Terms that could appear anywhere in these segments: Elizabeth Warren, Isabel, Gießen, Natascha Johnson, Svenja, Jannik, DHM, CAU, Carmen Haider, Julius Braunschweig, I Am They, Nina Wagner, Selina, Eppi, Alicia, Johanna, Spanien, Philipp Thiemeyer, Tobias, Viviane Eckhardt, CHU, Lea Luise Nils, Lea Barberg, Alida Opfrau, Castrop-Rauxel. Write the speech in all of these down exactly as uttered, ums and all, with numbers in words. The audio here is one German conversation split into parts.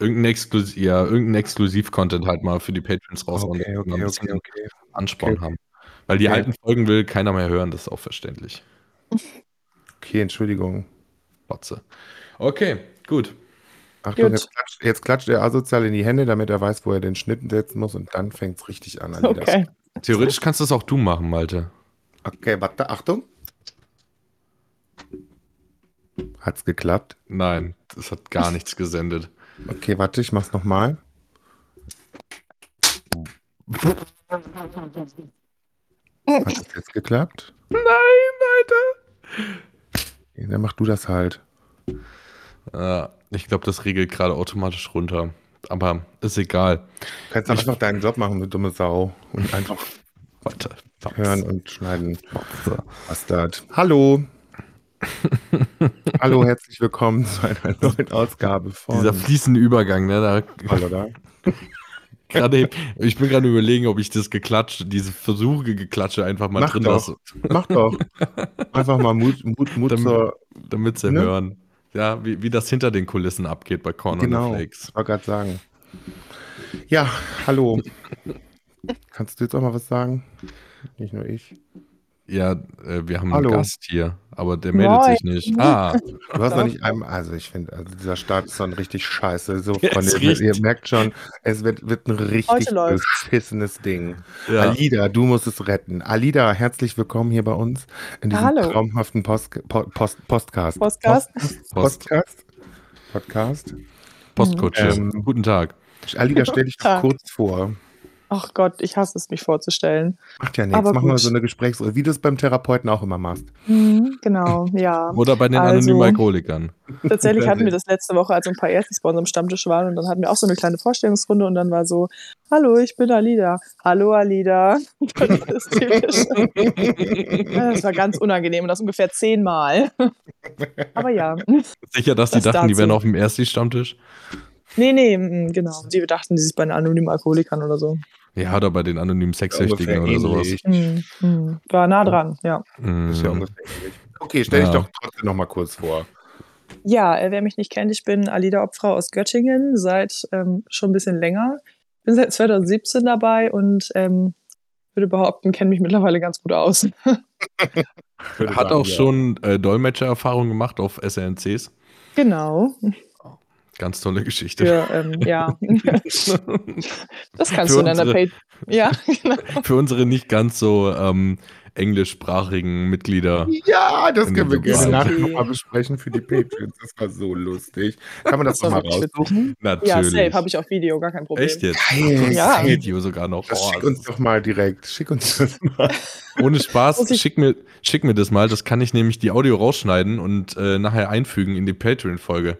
Irgendein, Exklus ja, irgendein Exklusiv-Content halt mal für die Patrons raushauen, okay, okay, damit okay, okay. Ansporn okay. haben. Weil die okay. alten Folgen will keiner mehr hören, das ist auch verständlich. Okay, Entschuldigung. Potze. Okay, gut. Achtung, jetzt klatscht, jetzt klatscht er asozial in die Hände, damit er weiß, wo er den Schnitt setzen muss, und dann fängt es richtig an. Alida. Okay. Theoretisch kannst du das auch du machen, Malte. Okay, warte, Achtung. Hat's geklappt? Nein, es hat gar nichts gesendet. Okay, warte, ich mach's nochmal. Hat das jetzt geklappt? Nein, Alter! Okay, dann mach du das halt. Äh, ich glaube, das regelt gerade automatisch runter. Aber ist egal. Du kannst ich einfach deinen Job machen, du dumme Sau. Und einfach warte, hören und schneiden. Bastard. Hallo! Hallo, herzlich willkommen zu einer neuen Ausgabe von... Dieser fließende Übergang, ne? Da Hallo, da. Gerade, ich bin gerade überlegen, ob ich das geklatscht, diese Versuche geklatsche einfach mal mach drin lasse. Mach doch. Einfach mal Mut, Mut, Mut damit, zur... Damit sie ne? hören. Ja, wie, wie das hinter den Kulissen abgeht bei Corn genau, und Flakes. Genau, ich wollte gerade sagen. Ja, hallo. Kannst du jetzt auch mal was sagen? Nicht nur ich. Ja, wir haben Hallo. einen Gast hier, aber der meldet Moin. sich nicht. Ah, du hast noch nicht einmal, also ich finde, also dieser Start ist dann richtig scheiße. So von der, ihr merkt schon, es wird, wird ein richtig beschissenes Ding. Ja. Alida, du musst es retten. Alida, herzlich willkommen hier bei uns in diesem Hallo. traumhaften Post, Post, Post, Postcast. Postcast? Post, Postcast? Podcast? Postkutsche. Ähm, Guten Tag. Alida, stell dich doch kurz vor. Ach Gott, ich hasse es, mich vorzustellen. Macht ja nichts, machen gut. wir so eine Gesprächsrunde, wie du es beim Therapeuten auch immer machst. Mhm, genau, ja. Oder bei den also, anonymen Alkoholikern. Tatsächlich hatten wir das letzte Woche, als ein paar Ärzte bei unserem Stammtisch waren, und dann hatten wir auch so eine kleine Vorstellungsrunde, und dann war so, hallo, ich bin Alida. Hallo, Alida. Das, ist das war ganz unangenehm, und das ungefähr zehnmal. Aber ja. Sicher, dass das die dachten, dazu. die wären auf dem Ersti-Stammtisch? Nee, nee, genau. Die dachten, das ist bei den anonymen Alkoholikern oder so. Ja, oder bei den anonymen Sexsüchtigen ja, oder sowas. Mhm, mhm. War nah dran, ja. Mhm. Das ist ja ungefähr ähnlich. Okay, stell dich ja. doch trotzdem noch mal kurz vor. Ja, wer mich nicht kennt, ich bin Alida Opfrau aus Göttingen, seit ähm, schon ein bisschen länger. Bin seit zwanzig siebzehn dabei und ähm, würde behaupten, kenne mich mittlerweile ganz gut aus. Hat auch schon äh, Dolmetscher-Erfahrung gemacht auf S R N Cs. Genau. Ganz tolle Geschichte. Für, ähm, ja, das kannst für du in unsere, einer Page. Ja, genau. Für unsere nicht ganz so ähm, englischsprachigen Mitglieder. Ja, das können wir gerne nachher nochmal besprechen für die Patrons. Das war so lustig. Kann man das, das nochmal raussuchen? Natürlich. Ja, safe, habe ich auf Video, gar kein Problem. Echt jetzt? Geil. Ja. Video sogar noch. Das oh, schick uns doch mal direkt. Schick uns das mal. Ohne Spaß, schick mir, schick mir das mal. Das kann ich nämlich die Audio rausschneiden und äh, nachher einfügen in die Patreon-Folge.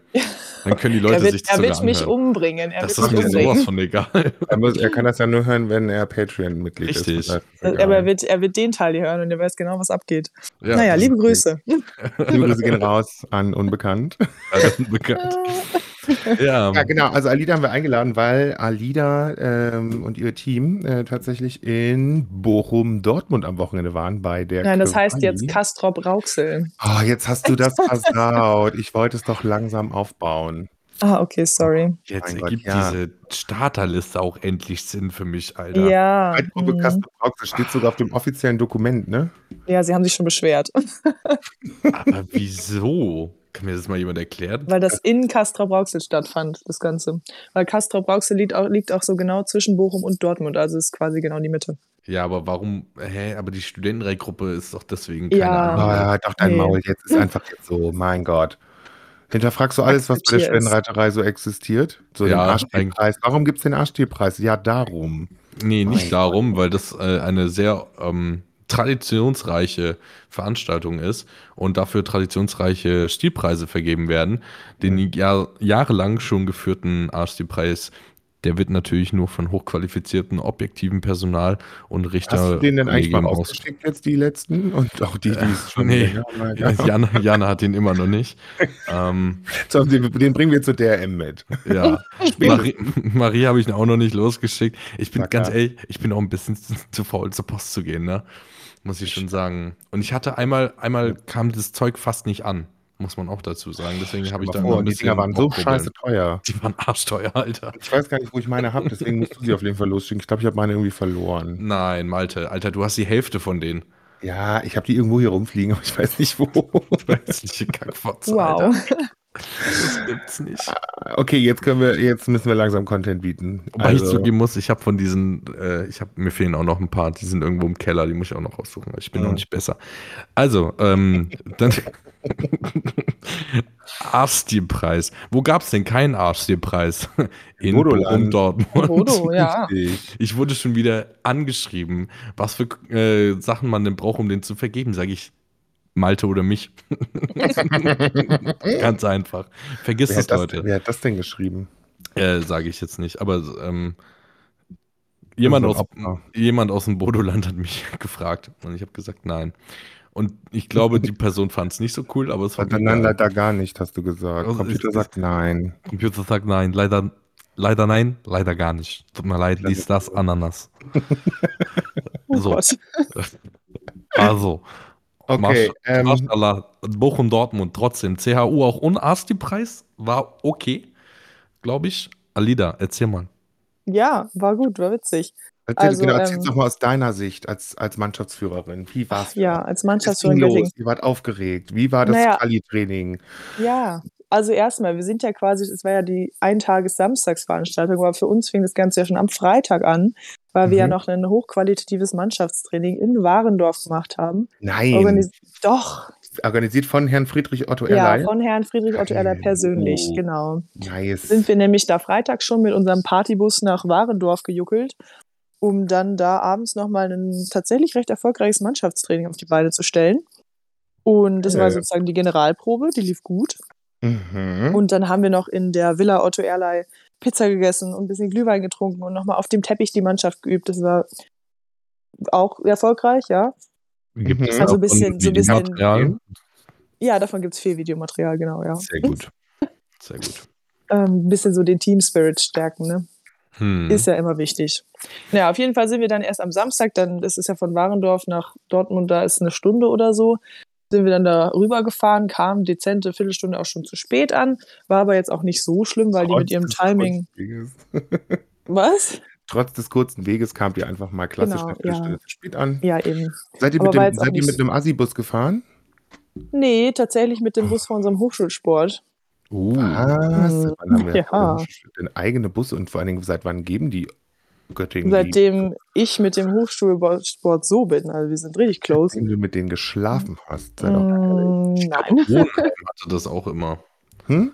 Dann können die Leute wird, sich das sogar anhören. Er will mich umbringen. Er das ist mir sowas von egal. Er, muss, er kann das ja nur hören, wenn er Patreon-Mitglied ist. Richtig. Aber er wird, er wird den Teil hier hören und er weiß genau, was abgeht. Ja, naja, liebe Grüße. Liebe Grüße gehen raus an Unbekannt. Also unbekannt. Ja. Ja, genau. Also Alida haben wir eingeladen, weil Alida ähm, und ihr Team äh, tatsächlich in Bochum-Dortmund am Wochenende waren bei der Nein, das Quali. heißt jetzt Castrop-Rauxel. Oh, jetzt hast du das versaut. Ich wollte es doch langsam aufbauen. Ah, okay, sorry. Jetzt mein ergibt Gott, ja. diese Starterliste auch endlich Sinn für mich, Alter. Ja. Mhm. Castrop-Rauxel steht sogar auf dem offiziellen Dokument, ne? Ja, sie haben sich schon beschwert. Aber wieso? Kann mir das mal jemand erklären? Weil das in Castrop-Rauxel stattfand, das Ganze. Weil Castrop-Rauxel liegt auch, liegt auch so genau zwischen Bochum und Dortmund, also ist quasi genau die Mitte. Ja, aber warum, hä, aber die Studentenreihgruppe ist doch deswegen keine ja. Ahnung. Ah, doch dein nee. Maul, jetzt ist einfach jetzt so, mein Gott. Hinterfragst du alles, was bei der Studentenreiterei so existiert? So ja, den Arschstilpreis. Warum gibt es den Arschstilpreis? Ja, darum. Nee, mein nicht Gott. darum, weil das äh, eine sehr... Ähm, traditionsreiche Veranstaltung ist und dafür traditionsreiche Stilpreise vergeben werden. Den jahr, jahrelang schon geführten Arschstilpreis, der wird natürlich nur von hochqualifizierten, objektiven Personal und Richter. Hast du den denn eigentlich mal ausgeschickt jetzt, die letzten? Und auch die, die äh, es schon nee, ja, Janne, Janne hat den immer noch nicht. ähm, so, den bringen wir zur D H M mit. Ja, Marie, Marie habe ich auch noch nicht losgeschickt. Ich bin Na, ganz klar. ehrlich, ich bin auch ein bisschen zu faul, zur Post zu gehen, ne? Muss ich schon sagen. Und ich hatte einmal, einmal kam das Zeug fast nicht an. muss man auch dazu sagen. Deswegen habe ich da vor, die Dinger waren so scheiße teuer. Die waren arschteuer, Alter. Ich weiß gar nicht, wo ich meine habe, deswegen musst du sie auf jeden Fall losschicken. Ich glaube, ich habe meine irgendwie verloren. Nein, Malte. Alter, du hast die Hälfte von denen. Ja, ich habe die irgendwo hier rumfliegen, aber ich weiß nicht, wo. Ich weiß nicht, die Kackfotze, Alter. Wow. Das gibt's nicht. Okay, jetzt können wir, jetzt müssen wir langsam Content bieten. Wobei also, ich zugeben muss, ich habe von diesen, äh, ich habe mir fehlen auch noch ein paar, die sind irgendwo im Keller, die muss ich auch noch raussuchen, weil ich bin mhm. noch nicht besser. Also, ähm, dann Arstil-Preis. Wo gab's denn keinen Arstil-Preis? In Bochum, Dortmund. Bodo, ja. Ich wurde schon wieder angeschrieben, was für äh, Sachen man denn braucht, um den zu vergeben, sage ich. Malte oder mich. Ganz einfach. Vergiss wer das, das, Leute. Wer hat das denn geschrieben? Äh, sage ich jetzt nicht, aber ähm, jemand, aus, jemand aus dem Bodoland hat mich gefragt und ich habe gesagt, nein. Und ich glaube, die Person fand es nicht so cool, aber es war... Nein, leider gar nicht, hast du gesagt. Also, Computer ist, sagt nein. Computer sagt nein, leider... Leider nein, leider gar nicht. Tut mir leid, dies, das, Ananas. So. Also... Okay, Marsch, ähm, Marsch Bochum, Dortmund, trotzdem. C H U auch ohne Asti-Preis war okay, glaube ich. Alida, erzähl mal. Ja, war gut, war witzig. Erzähl also, genau, ähm, doch mal aus deiner Sicht als, als Mannschaftsführerin. Wie war es? Ja, als Mannschaftsführerin. Was ging los? Ihr wart aufgeregt. Wie war das naja, Quali-Training? Ja, also erstmal, wir sind ja quasi, es war ja die Eintages-Samstagsveranstaltung, aber für uns fing das Ganze ja schon am Freitag an, weil mhm. wir ja noch ein hochqualitatives Mannschaftstraining in Warendorf gemacht haben. Nein. Organis- Doch. Organisiert von Herrn Friedrich Otto Öhrlein? Ja, von Herrn Friedrich Otto Öhrlein persönlich, oh. genau. Nice. Sind wir nämlich da Freitag schon mit unserem Partybus nach Warendorf gejuckelt, um dann da abends nochmal ein tatsächlich recht erfolgreiches Mannschaftstraining auf die Beine zu stellen. Und das war sozusagen die Generalprobe, die lief gut. Mhm. Und dann haben wir noch in der Villa Otto Öhrlein Pizza gegessen und ein bisschen Glühwein getrunken und nochmal auf dem Teppich die Mannschaft geübt. Das war auch erfolgreich, ja. Gibt es also ein bisschen, so ein bisschen. Ja, davon gibt es viel Videomaterial, genau, ja. Sehr gut. Sehr gut. Ein bisschen so den Team-Spirit stärken, ne? Hm. Ist ja immer wichtig. Naja, auf jeden Fall sind wir dann erst am Samstag, dann, das ist ja von Warendorf nach Dortmund, da ist eine Stunde oder so. Sind wir dann da rübergefahren, kamen dezente Viertelstunde auch schon zu spät an, war aber jetzt auch nicht so schlimm, weil Trotz die mit ihrem Timing... Was? Trotz des kurzen Weges kamt ihr einfach mal klassisch genau, eine Viertelstunde ja. zu spät an. Ja, eben. Seid ihr aber mit, dem, seid ihr mit einem Assi-Bus gefahren? Nee, tatsächlich mit dem Bus von unserem Hochschulsport. Uh, was? Wann haben wir ja. denn eigene Busse und vor allen Dingen, seit wann geben die Göttingen? Seitdem die... ich mit dem Hochschulsport so bin, also wir sind richtig close. Wenn du mit denen geschlafen hast. Sei mm, doch ich nein. Glaube, Hohenheim hatte das auch immer. Hm?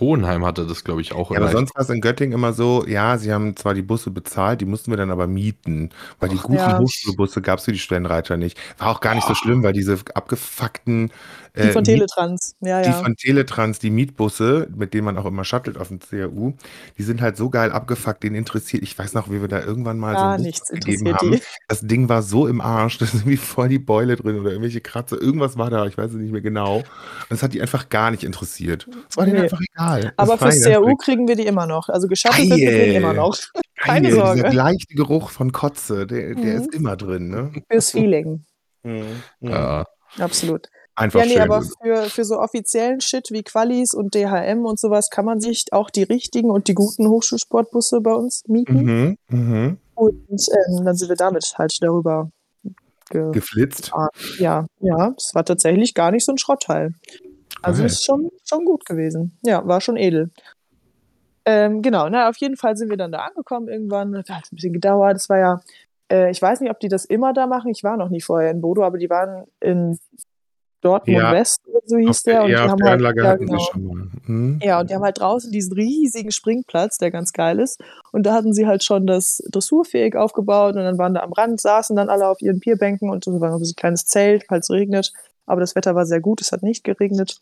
Hohenheim hatte das, glaube ich, auch ja, immer. Aber sonst war es in Göttingen immer so, ja, sie haben zwar die Busse bezahlt, die mussten wir dann aber mieten, weil Ach, die guten ja. Hochschulbusse gab es für die Stellenreiter nicht. War auch gar nicht oh. so schlimm, weil diese abgefuckten Die äh, von Teletrans. Ja, die ja. von Teletrans, die Mietbusse, mit denen man auch immer shuttelt auf dem C A U, die sind halt so geil abgefuckt, denen interessiert, ich weiß noch, wie wir da irgendwann mal ja, so nichts gegeben haben. Die. Das Ding war so im Arsch, da ist irgendwie voll die Beule drin oder irgendwelche Kratzer, irgendwas war da, ich weiß es nicht mehr genau. Und das hat die einfach gar nicht interessiert. Das war denen nee. einfach egal. Aber das fürs C A U kriegen wir die immer noch. Also geschuttelt sind wir die immer noch. Keine Geil. Sorge. Der leichte Geruch von Kotze, der, der mhm. ist immer drin. Ne? Fürs Feeling. Mhm. Ja. Absolut. Einfach ja, nee, schön. Aber für, für so offiziellen Shit wie Qualis und D H M und sowas kann man sich auch die richtigen und die guten Hochschulsportbusse bei uns mieten. Mhm, mh. Und ähm, dann sind wir damit halt darüber ge- geflitzt. Ja, ja, es war tatsächlich gar nicht so ein Schrottteil. Also okay. ist schon, schon gut gewesen. Ja, war schon edel. Ähm, genau, na, auf jeden Fall sind wir dann da angekommen irgendwann. Das hat ein bisschen gedauert. Das war ja, äh, ich weiß nicht, ob die das immer da machen. Ich war noch nie vorher in Bodo, aber die waren in Dortmund ja. West, so hieß der. Und ja, die haben der halt, ja, genau, schon mal. Hm. ja, und die haben halt draußen diesen riesigen Springplatz, der ganz geil ist. Und da hatten sie halt schon das Dressurfähig aufgebaut und dann waren da am Rand, saßen dann alle auf ihren Bierbänken und so war noch ein kleines Zelt, falls es regnet. Aber das Wetter war sehr gut, es hat nicht geregnet.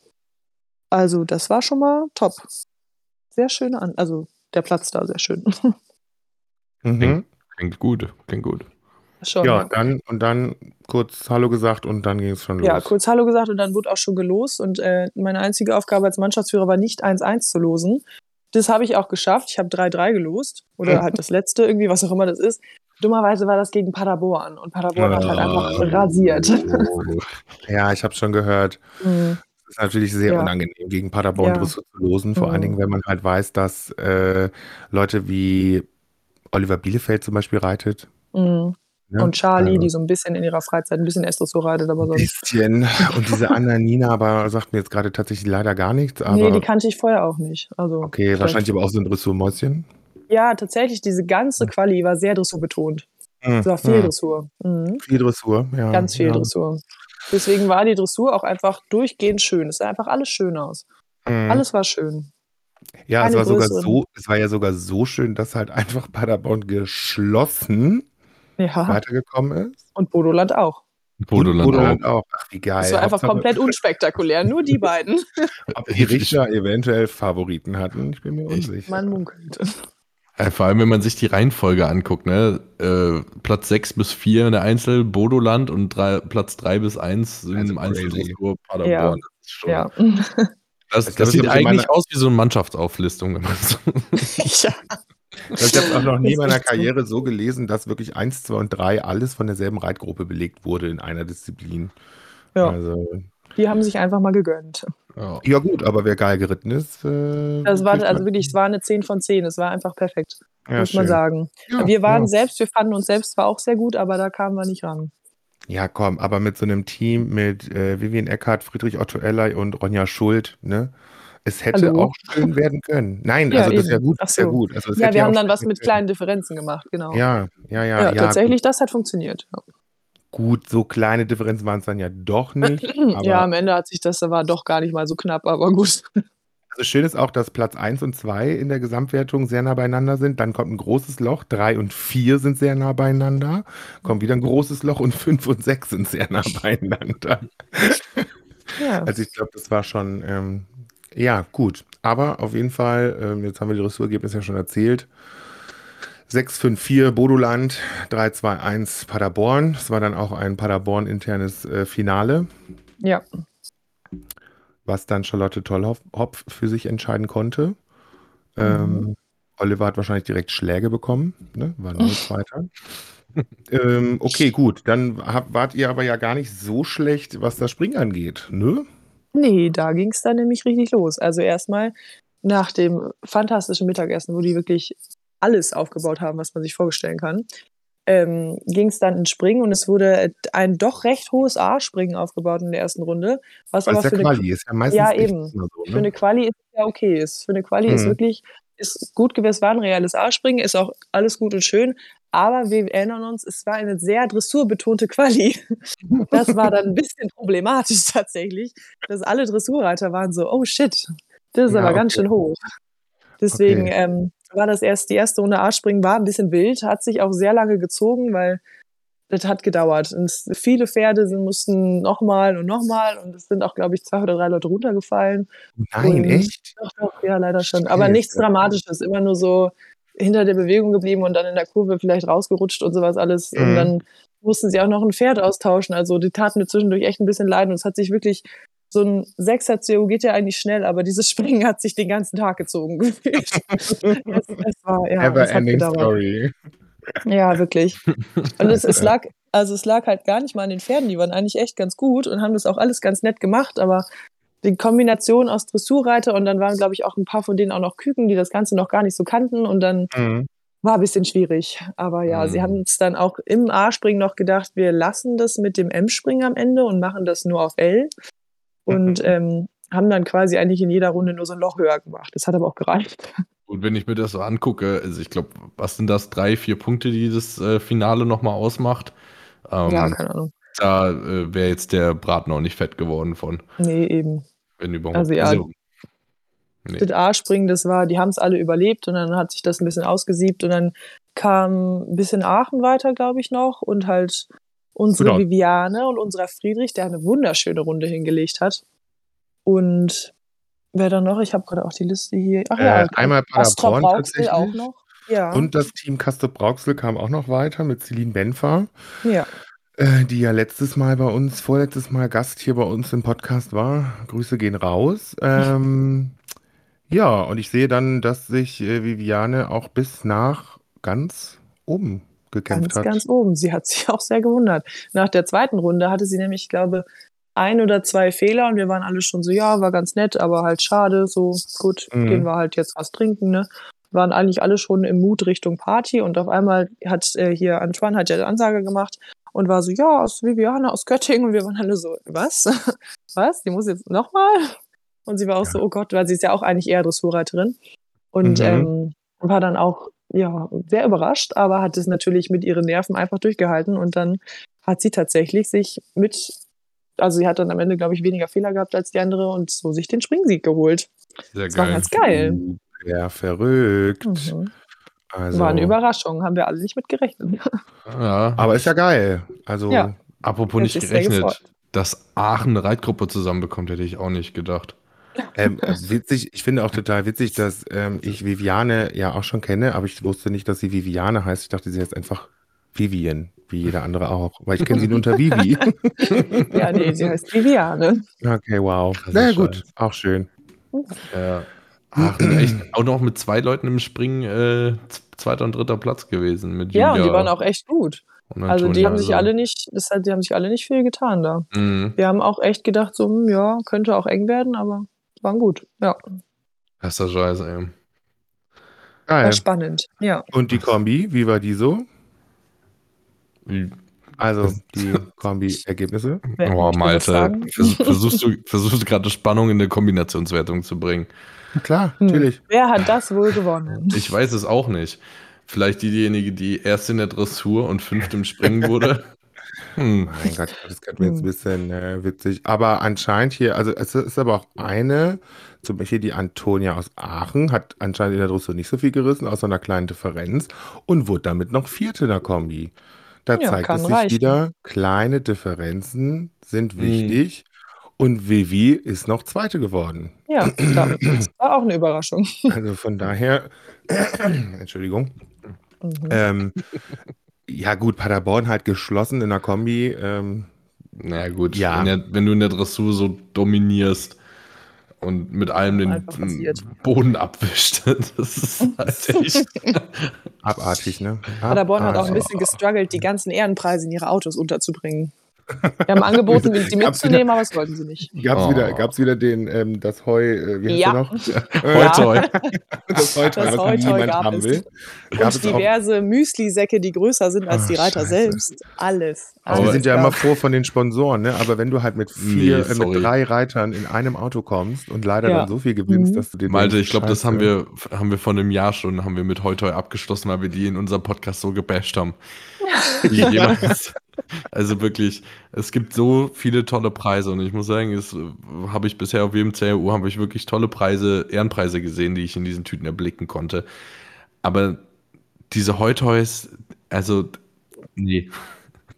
Also das war schon mal top. Sehr schön an, also der Platz da, sehr schön. Mhm. Klingt, klingt gut, klingt gut. Schon, ja, ja, dann und dann kurz Hallo gesagt und dann ging es schon los. Ja, kurz Hallo gesagt und dann wurde auch schon gelost und äh, meine einzige Aufgabe als Mannschaftsführer war nicht eins eins zu losen. Das habe ich auch geschafft. Ich habe drei drei gelost oder halt das letzte, irgendwie, was auch immer das ist. Dummerweise war das gegen Paderborn und Paderborn oh. hat halt einfach rasiert. Oh. Ja, ich habe schon gehört. Mhm. ist natürlich sehr ja. unangenehm, gegen Paderborn ja. Dressur zu losen, vor mhm. allen Dingen, wenn man halt weiß, dass äh, Leute wie Oliver Bielefeld zum Beispiel reitet. Mhm. Ja, und Charlie, also, die so ein bisschen in ihrer Freizeit ein bisschen Estus so reitet, aber sonst. Ein bisschen. Und diese Anna Nina, aber sagt mir jetzt gerade tatsächlich leider gar nichts. Aber nee, die kannte ich vorher auch nicht. Also, okay, vielleicht. Wahrscheinlich aber auch so ein Dressurmäuschen. Ja, tatsächlich, diese ganze Quali war sehr dressurbetont. Mhm. Es war viel mhm. Dressur. Mhm. Viel Dressur, ja. Ganz viel ja. Dressur. Deswegen war die Dressur auch einfach durchgehend schön. Es sah einfach alles schön aus. Mhm. Alles war schön. Ja, Keine es war sogar so, es war ja sogar so schön, dass halt einfach Paderborn geschlossen ja. weitergekommen ist. Und Bodoland auch. Bodoland, Bodoland auch. auch. Ach, wie geil. Es war einfach Hauptsache komplett unspektakulär. Nur die beiden. Ob die Richter eventuell Favoriten hatten, ich bin mir unsicher. Man munkelt. Vor allem, wenn man sich die Reihenfolge anguckt, ne? Äh, Platz sechs bis vier in der Einzel Bodoland und drei, Platz drei bis eins in also im Einzeldressur Paderborn. Ja. Das ist schon. Ja. Das, das, das sieht eigentlich meiner... aus wie so eine Mannschaftsauflistung. ja. Ich habe auch noch nie in meiner Karriere so gelesen, dass wirklich eins, zwei und drei alles von derselben Reitgruppe belegt wurde in einer Disziplin. Ja. Also, die haben sich einfach mal gegönnt. Ja, ja gut, aber wer geil geritten ist... Äh, das war also wirklich, es war eine zehn von zehn, es war einfach perfekt, ja, muss schön. man sagen. Ja, wir waren ja. selbst, wir fanden uns selbst zwar auch sehr gut, aber da kamen wir nicht ran. Ja, komm, aber mit so einem Team mit äh, Viviane Eckhardt, Friedrich Otto Öhrlein und Ronja Schuld, ne? Es hätte Hallo. auch schön werden können. Nein, ja, also das ist ja gut. So. Ja, gut. Also das ja, wir ja haben dann was mit kleinen Differenzen gemacht, genau. Ja, ja, ja. ja, ja tatsächlich, gut. das hat funktioniert. Ja. Gut, so kleine Differenzen waren es dann ja doch nicht. Aber ja, am Ende hat sich das, war doch gar nicht mal so knapp, aber gut. Also schön ist auch, dass Platz eins und zwei in der Gesamtwertung sehr nah beieinander sind. Dann kommt ein großes Loch, drei und vier sind sehr nah beieinander. Kommt wieder ein großes Loch und fünf und sechs sind sehr nah beieinander. Ja. Also ich glaube, das war schon... Ähm, Ja, gut. Aber auf jeden Fall, ähm, jetzt haben wir die Dressurergebnisse ja schon erzählt. sechs fünf vier Bodoland, drei zwei eins Paderborn. Das war dann auch ein Paderborn-internes äh, Finale. Ja. Was dann Charlotte Tollhopf für sich entscheiden konnte. Ähm, mhm. Oliver hat wahrscheinlich direkt Schläge bekommen. Ne? War nur Zweiter. ähm, okay, gut. Dann hab, wart ihr aber ja gar nicht so schlecht, was das Springen angeht, ne? Nee, da ging es dann nämlich richtig los. Also erstmal nach dem fantastischen Mittagessen, wo die wirklich alles aufgebaut haben, was man sich vorstellen kann, ähm, ging es dann ins Springen und es wurde ein doch recht hohes A-Springen aufgebaut in der ersten Runde. Was aber für eine Quali ist ja meistens ja, eben. So, ne? Für eine Quali ist ja okay. Ist. Für eine Quali hm. ist wirklich ist gut gewesen. Es war ein reales A-Springen, ist auch alles gut und schön. Aber wir erinnern uns, es war eine sehr dressurbetonte Quali. Das war dann ein bisschen problematisch tatsächlich, dass alle Dressurreiter waren so, oh shit, das ist ja, aber okay. ganz schön hoch. Deswegen okay. ähm, war das erst, die erste Runde A-Springen war ein bisschen wild, hat sich auch sehr lange gezogen, weil das hat gedauert. Und viele Pferde sind, mussten nochmal und nochmal und es sind auch, glaube ich, zwei oder drei Leute runtergefallen. Nein, und, echt? Doch, doch, ja, leider schon. Aber nichts Dramatisches, immer nur so hinter der Bewegung geblieben und dann in der Kurve vielleicht rausgerutscht und sowas alles. Mhm. Und dann mussten sie auch noch ein Pferd austauschen. Also die taten mir zwischendurch echt ein bisschen leid. Und es hat sich wirklich, so ein Sechser-C O geht ja eigentlich schnell, aber dieses Springen hat sich den ganzen Tag gezogen gefühlt. das, das war, ja, Ever das hat ending gedauert. Story. Ja, wirklich. Und es, es lag, also es lag halt gar nicht mal an den Pferden. Die waren eigentlich echt ganz gut und haben das auch alles ganz nett gemacht, aber die Kombination aus Dressurreiter und dann waren, glaube ich, auch ein paar von denen auch noch Küken, die das Ganze noch gar nicht so kannten und dann mhm. war ein bisschen schwierig. Aber ja, mhm. sie haben uns dann auch im A-Springen noch gedacht, wir lassen das mit dem M-Springen am Ende und machen das nur auf L und mhm. ähm, haben dann quasi eigentlich in jeder Runde nur so ein Loch höher gemacht. Das hat aber auch gereicht. Und wenn ich mir das so angucke, also ich glaube, was sind das, drei, vier Punkte, die das äh, Finale nochmal ausmacht? Ähm, ja, keine Ahnung. Da äh, wäre jetzt der Braten auch nicht fett geworden von. Nee, eben. Wenn überhaupt. Also ja, so. nee. Das A-Springen, das war, die haben es alle überlebt und dann hat sich das ein bisschen ausgesiebt und dann kam ein bisschen Aachen weiter, glaube ich, noch und halt unsere genau. Viviane und unserer Friedrich, der eine wunderschöne Runde hingelegt hat. Und wer dann noch? Ich habe gerade auch die Liste hier. Ach ja, äh, einmal Paderborn tatsächlich. Auch noch. Ja. Und das Team Kastrop-Rauxel kam auch noch weiter mit Celine Benfer. Ja. Die ja letztes Mal bei uns, vorletztes Mal Gast hier bei uns im Podcast war. Grüße gehen raus. Ähm, ja, und ich sehe dann, dass sich äh, Viviane auch bis nach ganz oben gekämpft ganz, hat. Ganz, ganz oben. Sie hat sich auch sehr gewundert. Nach der zweiten Runde hatte sie nämlich, ich glaube, ein oder zwei Fehler und wir waren alle schon so, ja, war ganz nett, aber halt schade, so gut, mhm. gehen wir halt jetzt was trinken, ne? Waren eigentlich alle schon im Mut Richtung Party und auf einmal hat äh, hier Antoine hat ja eine Ansage gemacht und war so, ja, aus Viviane, aus Göttingen und wir waren alle so, was? Was? Die muss jetzt nochmal? Und sie war auch ja. so, oh Gott, weil sie ist ja auch eigentlich eher Dressurreiterin und mhm. ähm, war dann auch ja, sehr überrascht, aber hat es natürlich mit ihren Nerven einfach durchgehalten und dann hat sie tatsächlich sich mit, also sie hat dann am Ende, glaube ich, weniger Fehler gehabt als die andere und so sich den Springsieg geholt. Sehr das geil. War ganz geil. Ja, verrückt. Mhm. Also, war eine Überraschung, haben wir alle nicht mit gerechnet. Ja, aber ist ja geil. Also, ja. apropos Jetzt nicht gerechnet, dass Aachen eine Reitgruppe zusammenbekommt, hätte ich auch nicht gedacht. ähm, witzig, ich finde auch total witzig, dass ähm, ich Viviane ja auch schon kenne, aber ich wusste nicht, dass sie Viviane heißt. Ich dachte, sie heißt einfach Vivien, wie jeder andere auch, weil ich kenne sie nur unter Vivi. Ja, nee, sie heißt Viviane. Okay, wow. Sehr gut, auch schön. Ja. Ach, echt, auch noch mit zwei Leuten im Springen äh, zweiter und dritter Platz gewesen. Mit Julia. Ja, und die waren auch echt gut. Also die haben also. sich alle nicht, das heißt, die haben sich alle nicht viel getan da. Mhm. Wir haben auch echt gedacht, so, hm, ja, könnte auch eng werden, aber waren gut, ja. Das ist der Scheiß, ey. Geil. War spannend, ja. Und die Kombi, wie war die so? Mhm. Also die Kombi-Ergebnisse. Oh, Malte, versuchst du, versuchst du gerade Spannung in eine Kombinationswertung zu bringen. Klar, natürlich. Hm. Wer hat das wohl gewonnen? Ich weiß es auch nicht. Vielleicht diejenige, die erst in der Dressur und fünft im Springen wurde. Hm. Mein Gott, das klingt mir jetzt ein bisschen äh, witzig. Aber anscheinend hier, also es ist aber auch eine, zum Beispiel die Antonia aus Aachen, hat anscheinend in der Dressur nicht so viel gerissen, außer einer kleinen Differenz und wurde damit noch Vierte in der Kombi. Da ja, zeigt es sich reichen. wieder, kleine Differenzen sind wichtig. Hm. Und Vivi ist noch Zweite geworden. Ja, klar. Das war auch eine Überraschung. Also von daher, Entschuldigung. Mhm. Ähm, ja gut, Paderborn halt geschlossen in der Kombi. Ähm, Na gut, ja. wenn, wenn du in der Dressur so dominierst und mit allem den Boden abwischt, das ist halt echt abartig, ne? Paderborn Abartig. Hat auch ein bisschen gestruggelt, die ganzen Ehrenpreise in ihre Autos unterzubringen. Wir haben angeboten, die mitzunehmen, wieder, aber das wollten sie nicht. Gab es oh. wieder, gab's wieder den, ähm, das Heu, äh, wie heißt ja. noch? Heu-Toi. Das Heu-Toi, das was Heu-Toi niemand gab haben es. will. Und gab diverse auch? Müsli-Säcke, die größer sind als oh, die Reiter Scheiße. selbst. Alles. Also wir sind ja immer froh von den Sponsoren, ne? Aber wenn du halt mit vier, nee, äh, mit drei Reitern in einem Auto kommst und leider ja. dann so viel gewinnst, mhm. dass du den... Malte, ich glaube, das haben wir, haben wir vor einem Jahr schon, haben wir mit Heu-Toi abgeschlossen, weil wir die in unserem Podcast so gebasht haben. Jemals. Also wirklich, es gibt so viele tolle Preise und ich muss sagen, das habe ich bisher auf jedem C R U habe ich wirklich tolle Preise, Ehrenpreise gesehen, die ich in diesen Tüten erblicken konnte. Aber diese Heu-Toys, also nee.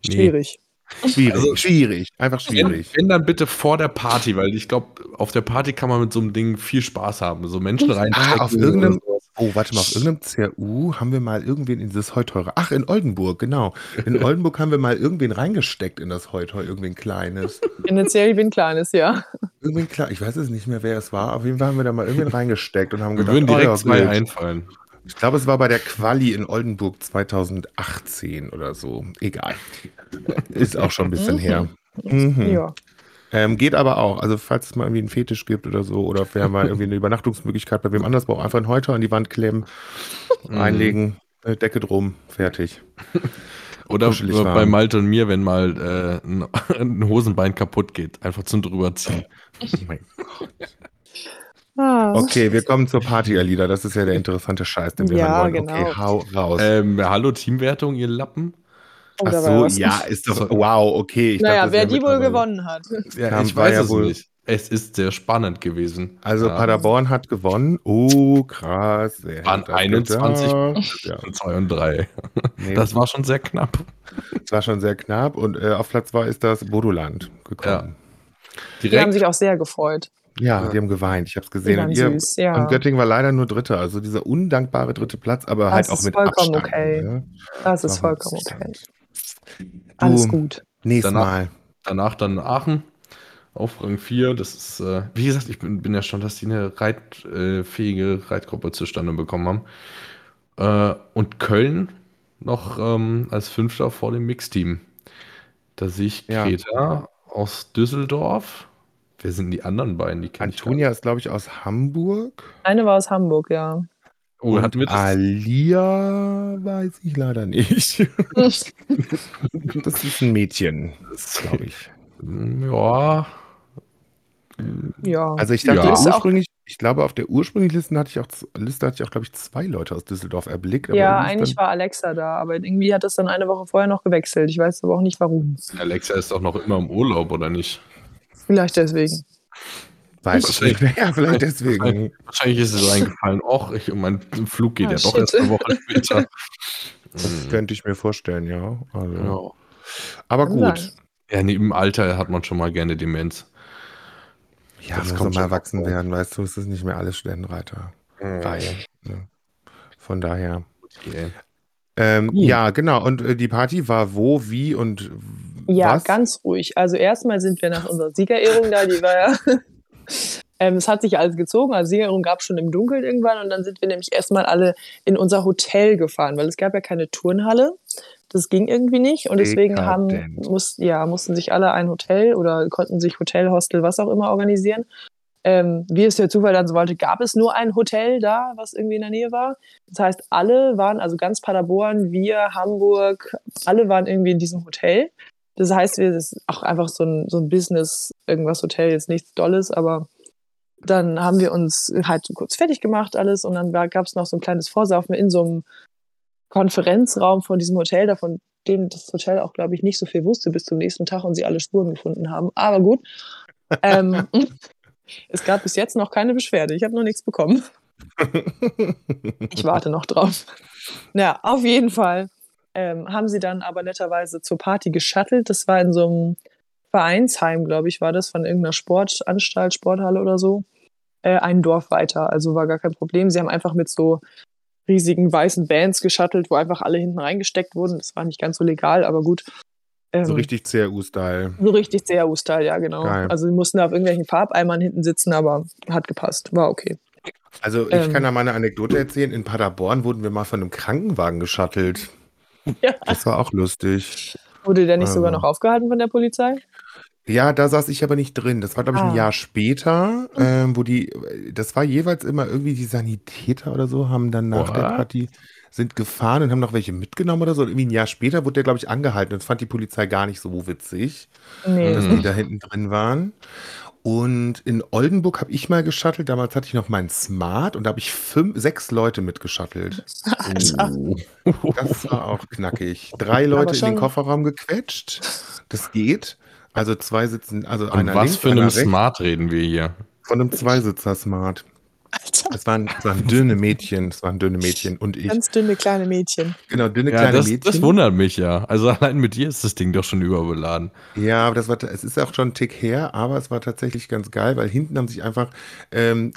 nee. Schwierig. Schwierig, also, schwierig, einfach schwierig. Wenn, wenn dann bitte vor der Party, weil ich glaube, auf der Party kann man mit so einem Ding viel Spaß haben, so Menschen reinstecken. Ah, auf irgendeinem, oh, warte mal, auf irgendeinem C R U haben wir mal irgendwen in dieses Heu-Teure, ach, in Oldenburg, genau. In Oldenburg haben wir mal irgendwen reingesteckt in das Heu-Teu, irgendwen Kleines. In der C R U bin Kleines, ja. Irgendwen Kleines, ich weiß es nicht mehr, wer es war, auf jeden Fall haben wir da mal irgendwen reingesteckt und haben gedacht, wir würden direkt oh, ja, zwei gut. einfallen. Ich glaube, es war bei der Quali in Oldenburg zweitausendachtzehn oder so. Egal. Ist auch schon ein bisschen mhm. her. Mhm. Ja. Ähm, geht aber auch. Also falls es mal irgendwie einen Fetisch gibt oder so oder wer mal irgendwie eine Übernachtungsmöglichkeit bei wem anders braucht, einfach ein Häuter an die Wand klemmen, mhm. einlegen, eine Decke drum, fertig. Oder bei Malte und mir, wenn mal äh, ein, ein Hosenbein kaputt geht, einfach zum drüberziehen. Oh mein Gott. Ah. Okay, wir kommen zur Party, Alida. Das ist ja der interessante Scheiß, den wir ja, hören wollen. Genau. Okay, hau raus. Ähm, hallo, Teamwertung, ihr Lappen. Ach so, ja, ist doch, wow, okay. Ich naja, dachte, wer die wohl gewonnen hat. Ja, ich weiß es nicht. Es ist sehr spannend gewesen. Also ja. Paderborn hat gewonnen. Oh, krass. Es waren einundzwanzig, ja. zwei und drei. Nee, das war schon sehr knapp. Das war schon sehr knapp und äh, auf Platz zwei ist das Bodoland gekommen. Ja. Die haben sich auch sehr gefreut. Ja, ja, die haben geweint, ich habe es gesehen. Und, ihr, süß, ja. und Göttingen war leider nur Dritter, also dieser undankbare dritte Platz, aber das halt auch mit Abstand. Okay. Ja. Das, das ist vollkommen okay. Du, alles gut. Nächstes danach, Mal. Danach dann Aachen, auf Rang vier. Das ist, äh, wie gesagt, ich bin, bin ja schon, dass die eine reitfähige äh, Reitgruppe zustande bekommen haben. Äh, und Köln noch ähm, als Fünfter vor dem Mixteam. Da sehe ich Kreta ja. aus Düsseldorf. Wer sind die anderen beiden? Die kenn ich gar nicht. Antonia ist, glaube ich, aus Hamburg. Eine war aus Hamburg, ja. Oh, hatten wir das? Alia weiß ich leider nicht. Das ist ein Mädchen, glaube ich. Ja. Ja. Also ich dachte ja. ursprünglich, ich glaube, auf der ursprünglichen Liste hatte ich auch, Liste hatte ich auch, glaube ich, zwei Leute aus Düsseldorf erblickt. Aber ja, eigentlich war Alexa da, aber irgendwie hat das dann eine Woche vorher noch gewechselt. Ich weiß aber auch nicht, warum. Alexa ist doch noch immer im Urlaub, oder nicht? Vielleicht deswegen. Weiß ich nicht. Ja, vielleicht deswegen. Wahrscheinlich, wahrscheinlich ist es eingefallen. Och, ich, mein Flug geht ah, ja doch shit. erst eine Woche später. Das könnte ich mir vorstellen, ja. Also, genau. Aber kann gut. Sein. Ja, nee, im Alter hat man schon mal gerne Demenz. Ja, das muss man mal erwachsen werden, weißt du, es ist nicht mehr alles Studentenreiter. Mhm. Von daher. Okay. Ähm, cool. Ja, genau. Und äh, die Party war wo, wie und ja, was? Ganz ruhig. Also erstmal sind wir nach unserer Siegerehrung da, die war ja... Ähm, es hat sich alles gezogen, also Siegerehrung gab es schon im Dunkeln irgendwann und dann sind wir nämlich erstmal alle in unser Hotel gefahren, weil es gab ja keine Turnhalle, das ging irgendwie nicht und deswegen haben, muss, ja, mussten sich alle ein Hotel oder konnten sich Hotel, Hostel, was auch immer organisieren. Ähm, wie es der Zufall dann so wollte, gab es nur ein Hotel da, was irgendwie in der Nähe war. Das heißt, alle waren, also ganz Paderborn, wir, Hamburg, alle waren irgendwie in diesem Hotel. Das heißt, wir ist auch einfach so ein, so ein Business, irgendwas Hotel, jetzt nichts Dolles, aber dann haben wir uns halt kurz fertig gemacht alles und dann gab es noch so ein kleines Vorsaufen in so einem Konferenzraum von diesem Hotel, da von dem das Hotel auch, glaube ich, nicht so viel wusste bis zum nächsten Tag und sie alle Spuren gefunden haben. Aber gut, ähm, es gab bis jetzt noch keine Beschwerde, ich habe noch nichts bekommen. Ich warte noch drauf. Ja, auf jeden Fall. Ähm, haben sie dann aber netterweise zur Party geschuttelt. Das war in so einem Vereinsheim, glaube ich, war das, von irgendeiner Sportanstalt, Sporthalle oder so. Äh, ein Dorf weiter, also war gar kein Problem. Sie haben einfach mit so riesigen weißen Bands geschuttelt, wo einfach alle hinten reingesteckt wurden. Das war nicht ganz so legal, aber gut. Ähm, so richtig C R U-Style. So richtig C R U-Style, ja, genau. Geil. Also sie mussten auf irgendwelchen Farbeimern hinten sitzen, aber hat gepasst, war okay. Also ich ähm, kann da mal eine Anekdote erzählen. In Paderborn wurden wir mal von einem Krankenwagen geschuttelt. Ja. Das war auch lustig. Wurde der nicht ähm. sogar noch aufgehalten von der Polizei? Ja, da saß ich aber nicht drin. Das war, glaube ich, ein ah. Jahr später, ähm, wo die, das war jeweils immer irgendwie die Sanitäter oder so, haben dann nach Boah. der Party, sind gefahren und haben noch welche mitgenommen oder so. Und irgendwie ein Jahr später wurde der, glaube ich, angehalten. Und das fand die Polizei gar nicht so witzig, nee. dass die da hinten drin waren. Und in Oldenburg habe ich mal geschuttelt. Damals hatte ich noch meinen Smart und da habe ich fünf, sechs Leute mitgeschuttelt. Alter. Das war auch knackig. Drei Leute in den Kofferraum gequetscht. Das geht. Also zwei sitzen, also einer links, einer rechts. Was für einem Smart reden wir hier? Von einem Zweisitzer-Smart. Alter. Das waren, das waren dünne Mädchen, das waren dünne Mädchen und ich. Ganz dünne, kleine Mädchen. Genau, dünne, ja, kleine das, Mädchen. Das wundert mich ja. Also allein mit dir ist das Ding doch schon überbeladen. Ja, aber das war, es ist auch schon ein Tick her, aber es war tatsächlich ganz geil, weil hinten haben sich einfach ähm,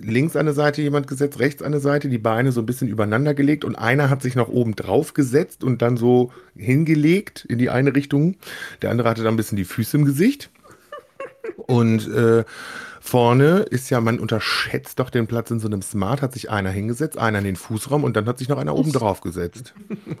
links an der Seite jemand gesetzt, rechts an der Seite, die Beine so ein bisschen übereinander gelegt und einer hat sich noch oben drauf gesetzt und dann so hingelegt in die eine Richtung. Der andere hatte dann ein bisschen die Füße im Gesicht. Und äh, vorne ist ja, man unterschätzt doch den Platz in so einem Smart, hat sich einer hingesetzt, einer in den Fußraum und dann hat sich noch einer oben drauf gesetzt.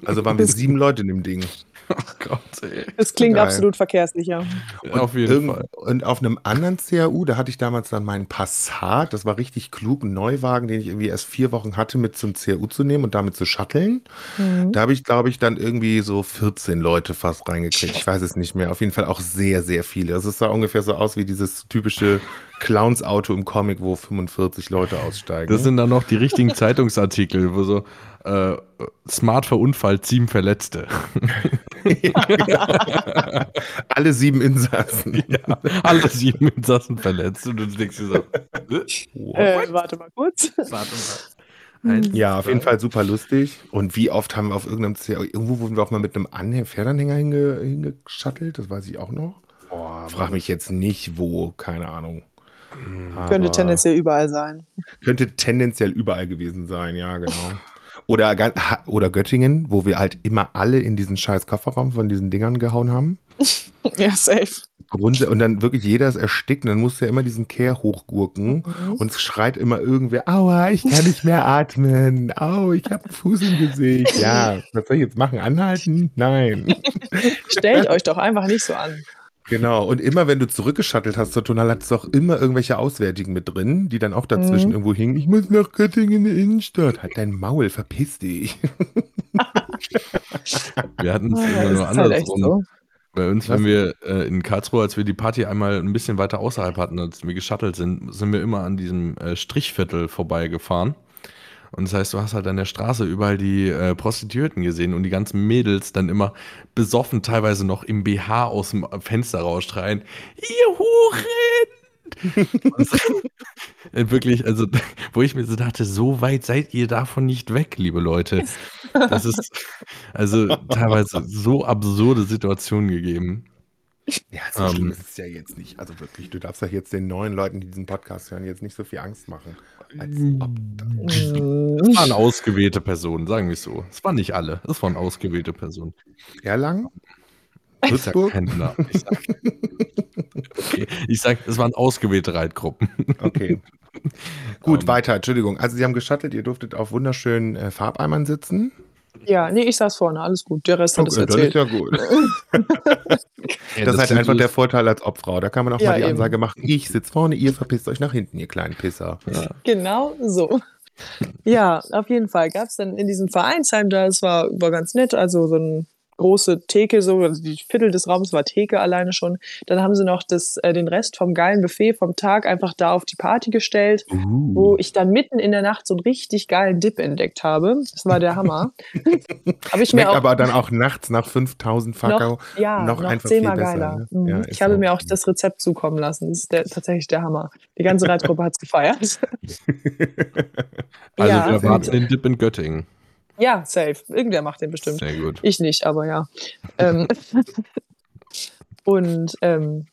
Also waren wir sieben Leute in dem Ding. Oh Gott, ey. Das klingt Geil. absolut verkehrssicher. Ja, und auf jeden Fall. Und auf einem anderen C A U, da hatte ich damals dann meinen Passat, das war richtig klug, einen Neuwagen, den ich irgendwie erst vier Wochen hatte, mit zum C A U zu nehmen und damit zu shutteln. Mhm. Da habe ich, glaube ich, dann irgendwie so vierzehn Leute fast reingekriegt. Ich weiß es nicht mehr. Auf jeden Fall auch sehr, sehr viele. Also es sah ungefähr so aus wie dieses typische Clowns-Auto im Comic, wo fünfundvierzig Leute aussteigen. Das sind dann noch die richtigen Zeitungsartikel, wo so äh, smart verunfallt, sieben Verletzte. Ja. Alle sieben Insassen. Ja, alle sieben Insassen verletzt. Und du denkst dir so, what? Äh, warte mal kurz. Warte mal. Eins, ja, auf jeden Fall super lustig. Und wie oft haben wir auf irgendeinem C A U, irgendwo wurden wir auch mal mit einem Anhänger, Pferdanhänger hinge, hingeschuttelt, das weiß ich auch noch. Boah, frag mich jetzt nicht, wo, keine Ahnung. Aber könnte tendenziell überall sein. Könnte tendenziell überall gewesen sein, ja, genau. Oder, oder Göttingen, wo wir halt immer alle in diesen scheiß Kofferraum von diesen Dingern gehauen haben. Ja, safe. Und dann wirklich jeder ist erstickt und dann musst du ja immer diesen Kehr hochgurken mhm. und es schreit immer irgendwer, aua, ich kann nicht mehr atmen, au, ich habe einen Fuß im Gesicht. Ja, was soll ich jetzt machen, anhalten? Nein. Stellt euch doch einfach nicht so an. Genau, und immer wenn du zurückgeschattelt hast zur Tonhalle, hattest du auch immer irgendwelche Auswärtigen mit drin, die dann auch dazwischen mhm. irgendwo hingen. Ich muss nach Göttingen in die Innenstadt. Halt dein Maul, verpiss dich. Wir hatten es immer nur andersrum. So. Bei uns, wenn wir äh, in Karlsruhe, als wir die Party einmal ein bisschen weiter außerhalb hatten, als wir geschattelt sind, sind wir immer an diesem äh, Strichviertel vorbeigefahren. Und das heißt, du hast halt an der Straße überall die äh, Prostituierten gesehen und die ganzen Mädels dann immer besoffen, teilweise noch im B H aus dem Fenster rausschreien, ihr Huren! Wirklich, also wo ich mir so dachte, so weit seid ihr davon nicht weg, liebe Leute. Das ist also teilweise so absurde Situationen gegeben. Ja, so schlimm um, ist es ja jetzt nicht. Also wirklich, du darfst ja jetzt den neuen Leuten, die diesen Podcast hören, jetzt nicht so viel Angst machen. Als ob das waren ausgewählte Personen, sagen wir es so. Es waren nicht alle, es waren ausgewählte Personen. Erlangen? Würzburg? Ich sag, okay. ich sag, es waren ausgewählte Reitgruppen. Okay. Gut, um, weiter, Entschuldigung. Also sie haben geschattelt, ihr durftet auf wunderschönen äh, Farbeimern sitzen. Ja, nee, ich saß vorne, alles gut. Der Rest okay, hat es erzählt. Das ist ja gut. Ja, das, das ist halt einfach der Vorteil als Obfrau. Da kann man auch ja, mal die eben. Ansage machen, ich sitze vorne, ihr verpisst euch nach hinten, ihr kleinen Pisser. Ja. Genau so. Ja, auf jeden Fall gab es dann in diesem Vereinsheim, da es war, war ganz nett, also so ein große Theke, so also die Viertel des Raums war Theke alleine schon. Dann haben sie noch das, äh, den Rest vom geilen Buffet vom Tag einfach da auf die Party gestellt, uh. wo ich dann mitten in der Nacht so einen richtig geilen Dip entdeckt habe. Das war der Hammer. Hab ich mir auch, aber dann auch nachts nach fünftausend Fakao noch, ja, noch, noch einfach zehnmal viel besser, geiler. Ne? Mhm. Ja, ich habe so. mir auch das Rezept zukommen lassen. Das ist der, tatsächlich der Hammer. Die ganze Reitgruppe hat es gefeiert. Also ja, wir erwarten den Dip in Göttingen. Ja, safe. Irgendwer macht den bestimmt. Sehr gut. Ich nicht, aber ja. ähm, und ähm,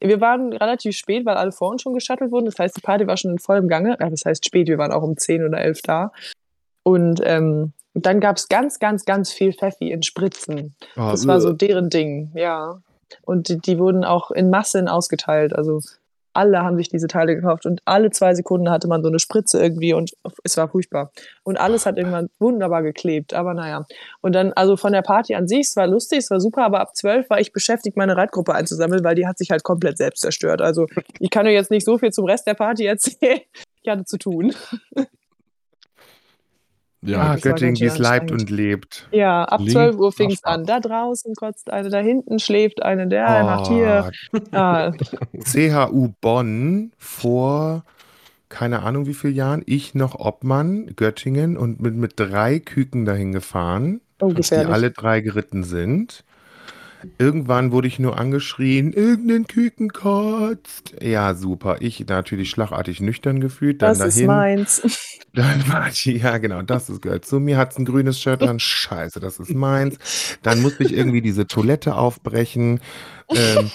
wir waren relativ spät, weil alle vor uns schon geschattelt wurden. Das heißt, die Party war schon in vollem Gange. Ja, das heißt spät, wir waren auch um zehn oder elf da. Und ähm, dann gab es ganz, ganz, ganz viel Pfeffi in Spritzen. Oh, das war so deren Ding, ja. Und die, die wurden auch in Massen ausgeteilt. Also alle haben sich diese Teile gekauft und alle zwei Sekunden hatte man so eine Spritze irgendwie und es war furchtbar. Und alles hat irgendwann wunderbar geklebt, aber naja. Und dann, also von der Party an sich, es war lustig, es war super, aber ab zwölf war ich beschäftigt, meine Reitgruppe einzusammeln, weil die hat sich halt komplett selbst zerstört. Also ich kann euch jetzt nicht so viel zum Rest der Party erzählen. Ich hatte zu tun. Ja, ja Göttingen, die es leibt und lebt. Ja, ab Link, zwölf Uhr fing es an. Da draußen kotzt eine, da hinten schläft eine, der oh. macht hier. Ah. C H U Bonn vor, keine Ahnung wie vielen Jahren, ich noch Obmann, Göttingen und mit, mit drei Küken dahin gefahren, oh, die alle drei geritten sind. Irgendwann wurde ich nur angeschrien, irgendein Küken kotzt. Ja, super. Ich natürlich schlagartig nüchtern gefühlt. Dann das dahin, ist meins. Dann war ich, ja genau, das ist, gehört zu mir. Hat ein grünes Shirt an, scheiße, das ist meins. Dann musste ich irgendwie diese Toilette aufbrechen. Ähm,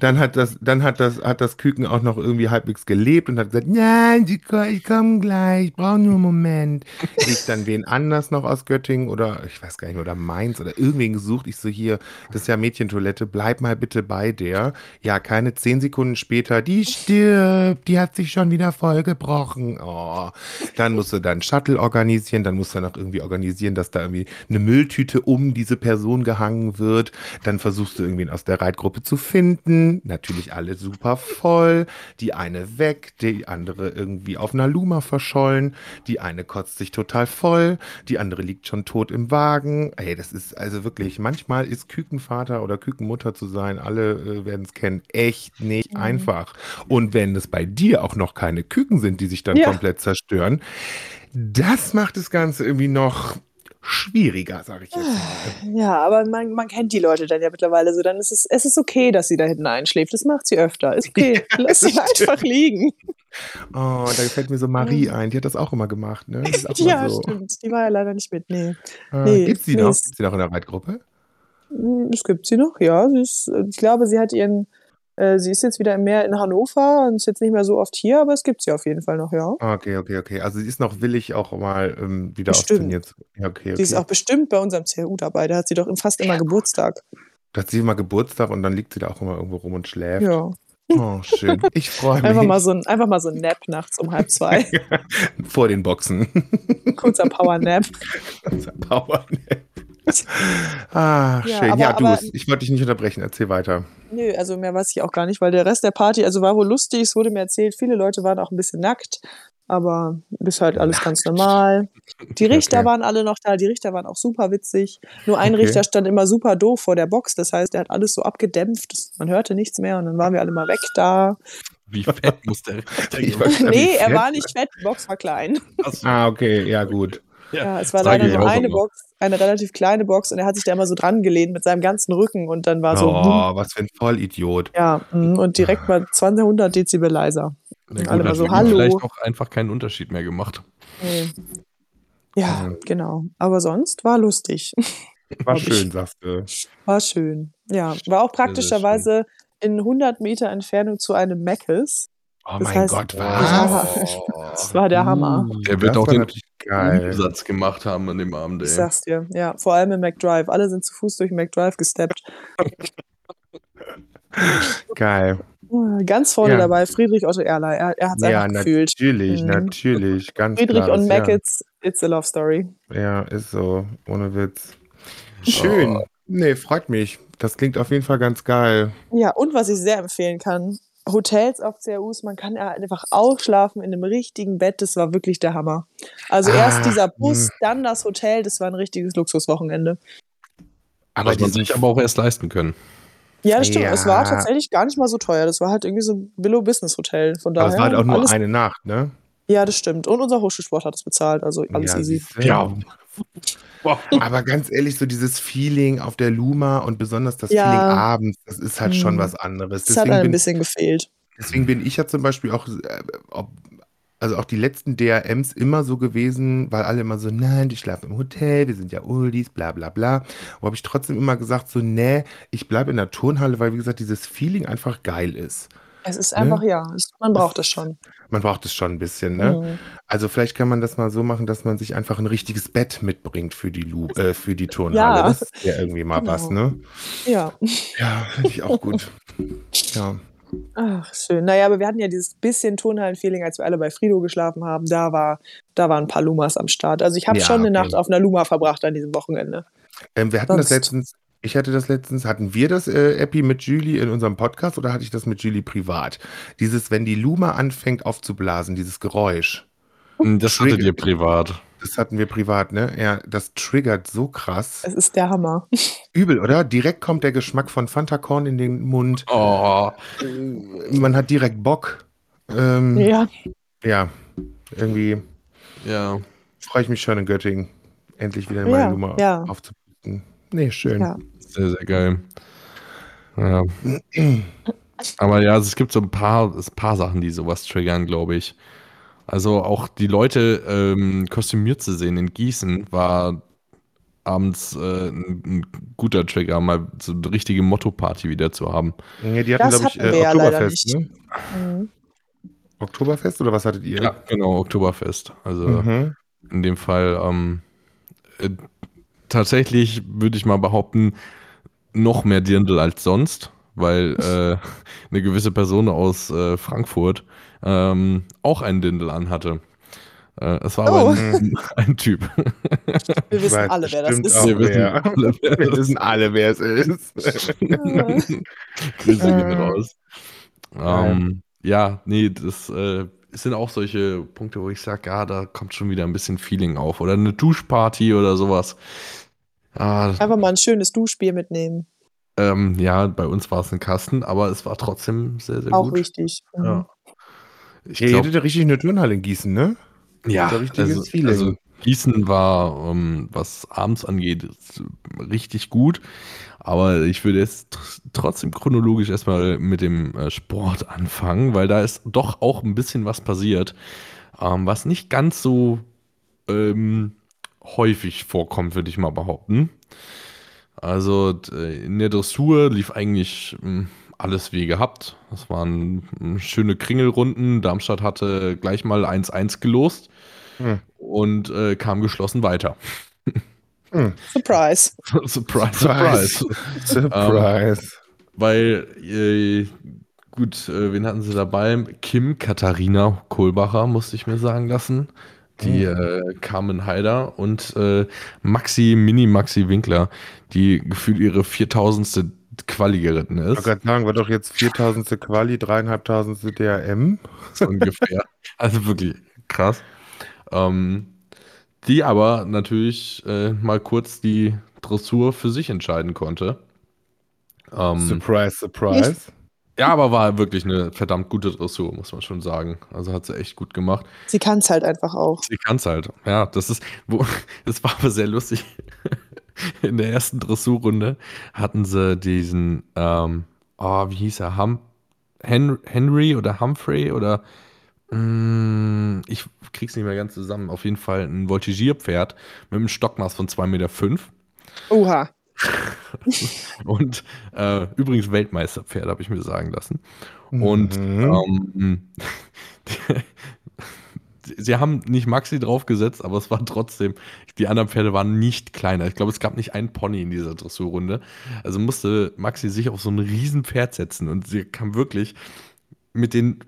dann hat das, dann hat das, hat das Küken auch noch irgendwie halbwegs gelebt und hat gesagt, nein, ich komme gleich, ich brauche nur einen Moment. Ich dann wen anders noch aus Göttingen oder ich weiß gar nicht, oder Mainz oder irgendwen gesucht. Ich so, hier, das ist ja Mädchentoilette, bleib mal bitte bei der. Ja, keine zehn Sekunden später, die stirbt, die hat sich schon wieder vollgebrochen. Oh. Dann musst du dann Shuttle organisieren, dann musst du noch irgendwie organisieren, dass da irgendwie eine Mülltüte um diese Person gehangen wird. Dann versuchst du irgendwen aus der Reitgruppe zu finden, natürlich alle super voll, die eine weg, die andere irgendwie auf einer Luma verschollen, die eine kotzt sich total voll, die andere liegt schon tot im Wagen. Ey, das ist also wirklich, manchmal ist Kükenvater oder Kükenmutter zu sein, alle äh, werden es kennen, echt nicht mhm. einfach. Und wenn es bei dir auch noch keine Küken sind, die sich dann ja. komplett zerstören, das macht das Ganze irgendwie noch schwieriger, sage ich jetzt mal. Ja, aber man, man kennt die Leute dann ja mittlerweile so, dann ist es, es ist okay, dass sie da hinten einschläft. Das macht sie öfter. Ist okay. Ja, lass sie einfach liegen. Oh, da gefällt mir so Marie ja. ein. Die hat das auch immer gemacht, ne? Auch ja, so. Stimmt. Die war ja leider nicht mit. Nee. Äh, nee gibt's die noch? Gibt's die noch in der Reitgruppe? Es gibt sie noch, ja. Sie ist, ich glaube, sie hat ihren Sie ist jetzt wieder mehr in Hannover und ist jetzt nicht mehr so oft hier, aber es gibt sie auf jeden Fall noch, ja. Okay, okay, okay. Also sie ist noch willig auch mal ähm, wieder aufzunehmen jetzt. Ja, okay, okay. Sie ist auch bestimmt bei unserem C H U dabei. Da hat sie doch fast immer Geburtstag. Da hat sie immer Geburtstag und dann liegt sie da auch immer irgendwo rum und schläft. Ja. Oh, schön. Ich freue mich. Einfach mal so ein, einfach mal so ein Nap nachts um halb zwei. Vor den Boxen. Kurzer Powernap. Kurzer Powernap. Ach, ja, schön. Aber, ja, du, aber, ich wollte dich nicht unterbrechen. Erzähl weiter. Nö, also mehr weiß ich auch gar nicht, weil der Rest der Party, also war wohl lustig, es wurde mir erzählt, viele Leute waren auch ein bisschen nackt, aber ist halt alles nackt. Ganz normal. Die Richter okay. waren alle noch da, die Richter waren auch super witzig. Nur ein okay. Richter stand immer super doof vor der Box, das heißt, der hat alles so abgedämpft, man hörte nichts mehr und dann waren wir alle mal weg da. Wie fett muss der Richter sein? Nee, er war nicht fett, die Box war klein. Ah, okay, ja gut. Ja, ja, es war leider nur eine Box, eine relativ kleine Box und er hat sich da immer so dran gelehnt mit seinem ganzen Rücken und dann war so... Oh, hm. was für ein Vollidiot. Ja, und direkt mal zweihundert Dezibel leiser. Ja, gut, alle mal so, hallo. Vielleicht auch einfach keinen Unterschied mehr gemacht. Nee. Ja, ja, genau. Aber sonst war lustig. War schön, sagst du. War schön, ja. War auch praktischerweise in hundert Meter Entfernung zu einem Meckes. Oh das mein heißt, Gott, was? Ja, das war der Hammer. Der wird das auch den Umsatz gemacht haben an dem Abend. Ey. Ich sag's dir, ja. Vor allem im McDrive. Alle sind zu Fuß durch McDrive gesteppt. Geil. Ganz vorne ja. dabei, Friedrich Otto Öhrlein. Er, er hat es ja, einfach gefühlt. Ja, natürlich, mhm. natürlich. Ganz Friedrich klar, und Mac, ja. it's, it's a love story. Ja, ist so. Ohne Witz. Schön. Oh. Nee, freut mich. Das klingt auf jeden Fall ganz geil. Ja, und was ich sehr empfehlen kann, Hotels auf C A Us, man kann einfach ausschlafen in einem richtigen Bett, das war wirklich der Hammer. Also ah, erst dieser Bus, mh. dann das Hotel, das war ein richtiges Luxuswochenende. Aber das man sich aber auch erst leisten können. Ja, das stimmt, ja. Es war tatsächlich gar nicht mal so teuer, das war halt irgendwie so ein Billo-Business-Hotel. Von daher, aber es war halt auch nur eine Nacht, ne? Ja, das stimmt. Und unser Hochschulsport hat es bezahlt, also alles ja, easy. Ja. Wow. Aber ganz ehrlich, so dieses Feeling auf der Luma und besonders das ja. Feeling abends, das ist halt schon was anderes. Das deswegen hat ein bisschen bin, gefehlt. Deswegen bin ich ja zum Beispiel auch, also auch die letzten D H Ms immer so gewesen, weil alle immer so, nein, die schlafen im Hotel, wir sind ja Oldies, bla bla bla. Und habe ich trotzdem immer gesagt so, nee, ich bleibe in der Turnhalle, weil wie gesagt, dieses Feeling einfach geil ist. Es ist einfach, ne? ja, man braucht es schon. Man braucht es schon ein bisschen, ne? Mhm. Also vielleicht kann man das mal so machen, dass man sich einfach ein richtiges Bett mitbringt für die, Lu- äh, für die Turnhalle. Ja. Das ist ja irgendwie mal genau. was, ne? Ja. Ja, finde ich auch gut. ja. Ach, schön. Naja, aber wir hatten ja dieses bisschen Turnhallen-Feeling, als wir alle bei Frido geschlafen haben. Da, war, da waren ein paar Lumas am Start. Also ich habe ja, schon eine okay. Nacht auf einer Luma verbracht an diesem Wochenende. Ähm, wir hatten Sonst. das letztens... Ich hatte das letztens, hatten wir das äh, Epi mit Julie in unserem Podcast oder hatte ich das mit Julie privat? Dieses, wenn die Luma anfängt aufzublasen, dieses Geräusch. Das hattet ihr privat. Das hatten wir privat, ne? Ja, das triggert so krass. Das ist der Hammer. Übel, oder? Direkt kommt der Geschmack von Fanta-Korn in den Mund. Oh. Man hat direkt Bock. Ähm, ja. Ja, irgendwie ja. freue ich mich schon in Göttingen, endlich wieder meine ja, Luma ja. aufzublüten. Nee, schön. Ja. Sehr, sehr geil. Ja. Aber ja, also es gibt so ein paar, ein paar Sachen, die sowas triggern, glaube ich. Also auch die Leute ähm, kostümiert zu sehen in Gießen war abends äh, ein, ein guter Trigger, mal so eine richtige Motto-Party wieder zu haben. Ja, die hatten, glaube ich, äh, ja Oktoberfest, ne? Mhm. Oktoberfest oder was hattet ihr? Ja, genau, Oktoberfest. Also mhm. in dem Fall ähm, äh, tatsächlich würde ich mal behaupten, noch mehr Dirndl als sonst, weil äh, eine gewisse Person aus äh, Frankfurt ähm, auch einen Dirndl anhatte. Äh, es war oh. aber ein, ein Typ. Wir wissen weiß, alle, wer das ist. Wir wissen, wer. Alle, wer Wir wissen alle, wer es ist. Grüße gehen raus. Ähm, ja, nee, das äh, sind auch solche Punkte, wo ich sage, ah, da kommt schon wieder ein bisschen Feeling auf. Oder eine Duschparty oder sowas. Ah, einfach mal ein schönes Duschbier mitnehmen. Ähm, ja, bei uns war es ein Kasten, aber es war trotzdem sehr, sehr auch gut. Auch wichtig. Mhm. Ja. Ich ja, glaub, ihr hättet richtig eine Turnhalle in Gießen, ne? Ja, also, also Gießen war, um, was abends angeht, richtig gut. Aber ich würde jetzt tr- trotzdem chronologisch erstmal mit dem äh, Sport anfangen, weil da ist doch auch ein bisschen was passiert, ähm, was nicht ganz so ähm, häufig vorkommt, würde ich mal behaupten. Also d- in der Dressur lief eigentlich mh, alles wie gehabt. Das waren mh, schöne Kringelrunden. Darmstadt hatte gleich mal eins eins gelost hm. und äh, kam geschlossen weiter. Hm. Surprise. Surprise. Surprise. Surprise. Ähm, weil, äh, gut, äh, wen hatten sie dabei? Kim Katharina Kohlbacher, musste ich mir sagen lassen. die äh, Carmen Haider und äh, Maxi, Mini-Maxi Winkler, die gefühlt ihre viertausendste Quali geritten ist. Ich wollte gerade sagen, war doch jetzt viertausendste Quali, dreieinhalbtausendste D H M. So ungefähr. Also wirklich krass. Ähm, die aber natürlich äh, mal kurz die Dressur für sich entscheiden konnte. Ähm, surprise, surprise. Yes. Ja, aber war wirklich eine verdammt gute Dressur, muss man schon sagen. Also hat sie echt gut gemacht. Sie kann es halt einfach auch. Sie kann es halt, ja. Das ist, wo, das war aber sehr lustig. In der ersten Dressurrunde hatten sie diesen, ähm, oh, wie hieß er, Hum- Hen- Henry oder Humphrey oder, mh, ich krieg's nicht mehr ganz zusammen, auf jeden Fall ein Voltigierpferd mit einem Stockmaß von zwei Komma fünf Meter. Oha. Und äh, übrigens Weltmeisterpferd, habe ich mir sagen lassen. Und mhm. ähm, sie haben nicht Maxi draufgesetzt, aber es war trotzdem, die anderen Pferde waren nicht kleiner. Ich glaube, es gab nicht einen Pony in dieser Dressurrunde. Also musste Maxi sich auf so ein Riesenpferd setzen. Und sie kam wirklich mit den,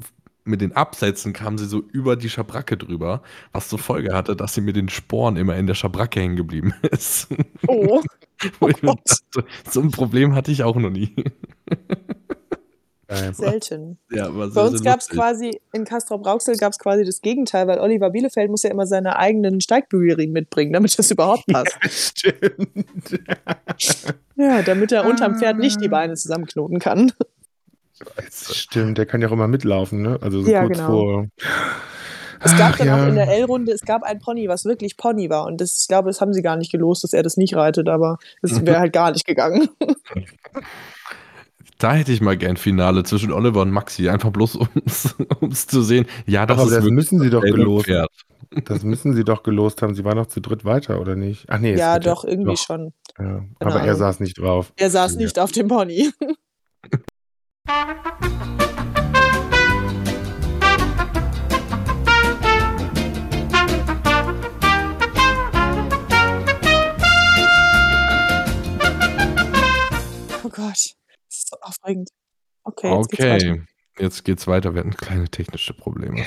mit den Absätzen kam sie so über die Schabracke drüber, was zur Folge hatte, dass sie mit den Sporen immer in der Schabracke hängen geblieben ist. Oh. Wo ich mir dachte, so ein Problem hatte ich auch noch nie. Selten. Ja, war bei uns gab es quasi, in Castrop-Rauxel gab es quasi das Gegenteil, weil Oliver Bielefeld muss ja immer seine eigenen Steigbügelriemen mitbringen, damit das überhaupt passt. Ja, stimmt. Ja, damit er unterm Pferd nicht die Beine zusammenknoten kann. Stimmt, der kann ja auch immer mitlaufen, ne? Also so ja, kurz genau. vor... Es gab Ach, dann ja. auch in der L-Runde, es gab ein Pony, was wirklich Pony war. Und das, ich glaube, das haben sie gar nicht gelost, dass er das nicht reitet, aber das wäre halt gar nicht gegangen. Da hätte ich mal gern Finale zwischen Oliver und Maxi, einfach bloß um es zu sehen. Ja, das, aber das müssen sie doch gelost haben. Das müssen sie doch gelost haben. Sie waren noch zu dritt weiter, oder nicht? Ach nee, ja, doch, ja, irgendwie doch. schon. Ja. Aber Ahnung. Er saß nicht drauf. Er saß ja. nicht auf dem Pony. Oh Gott, das ist so aufregend. Okay, jetzt, okay. Geht's, weiter. jetzt geht's weiter. Wir hatten kleine technische Probleme. Ja.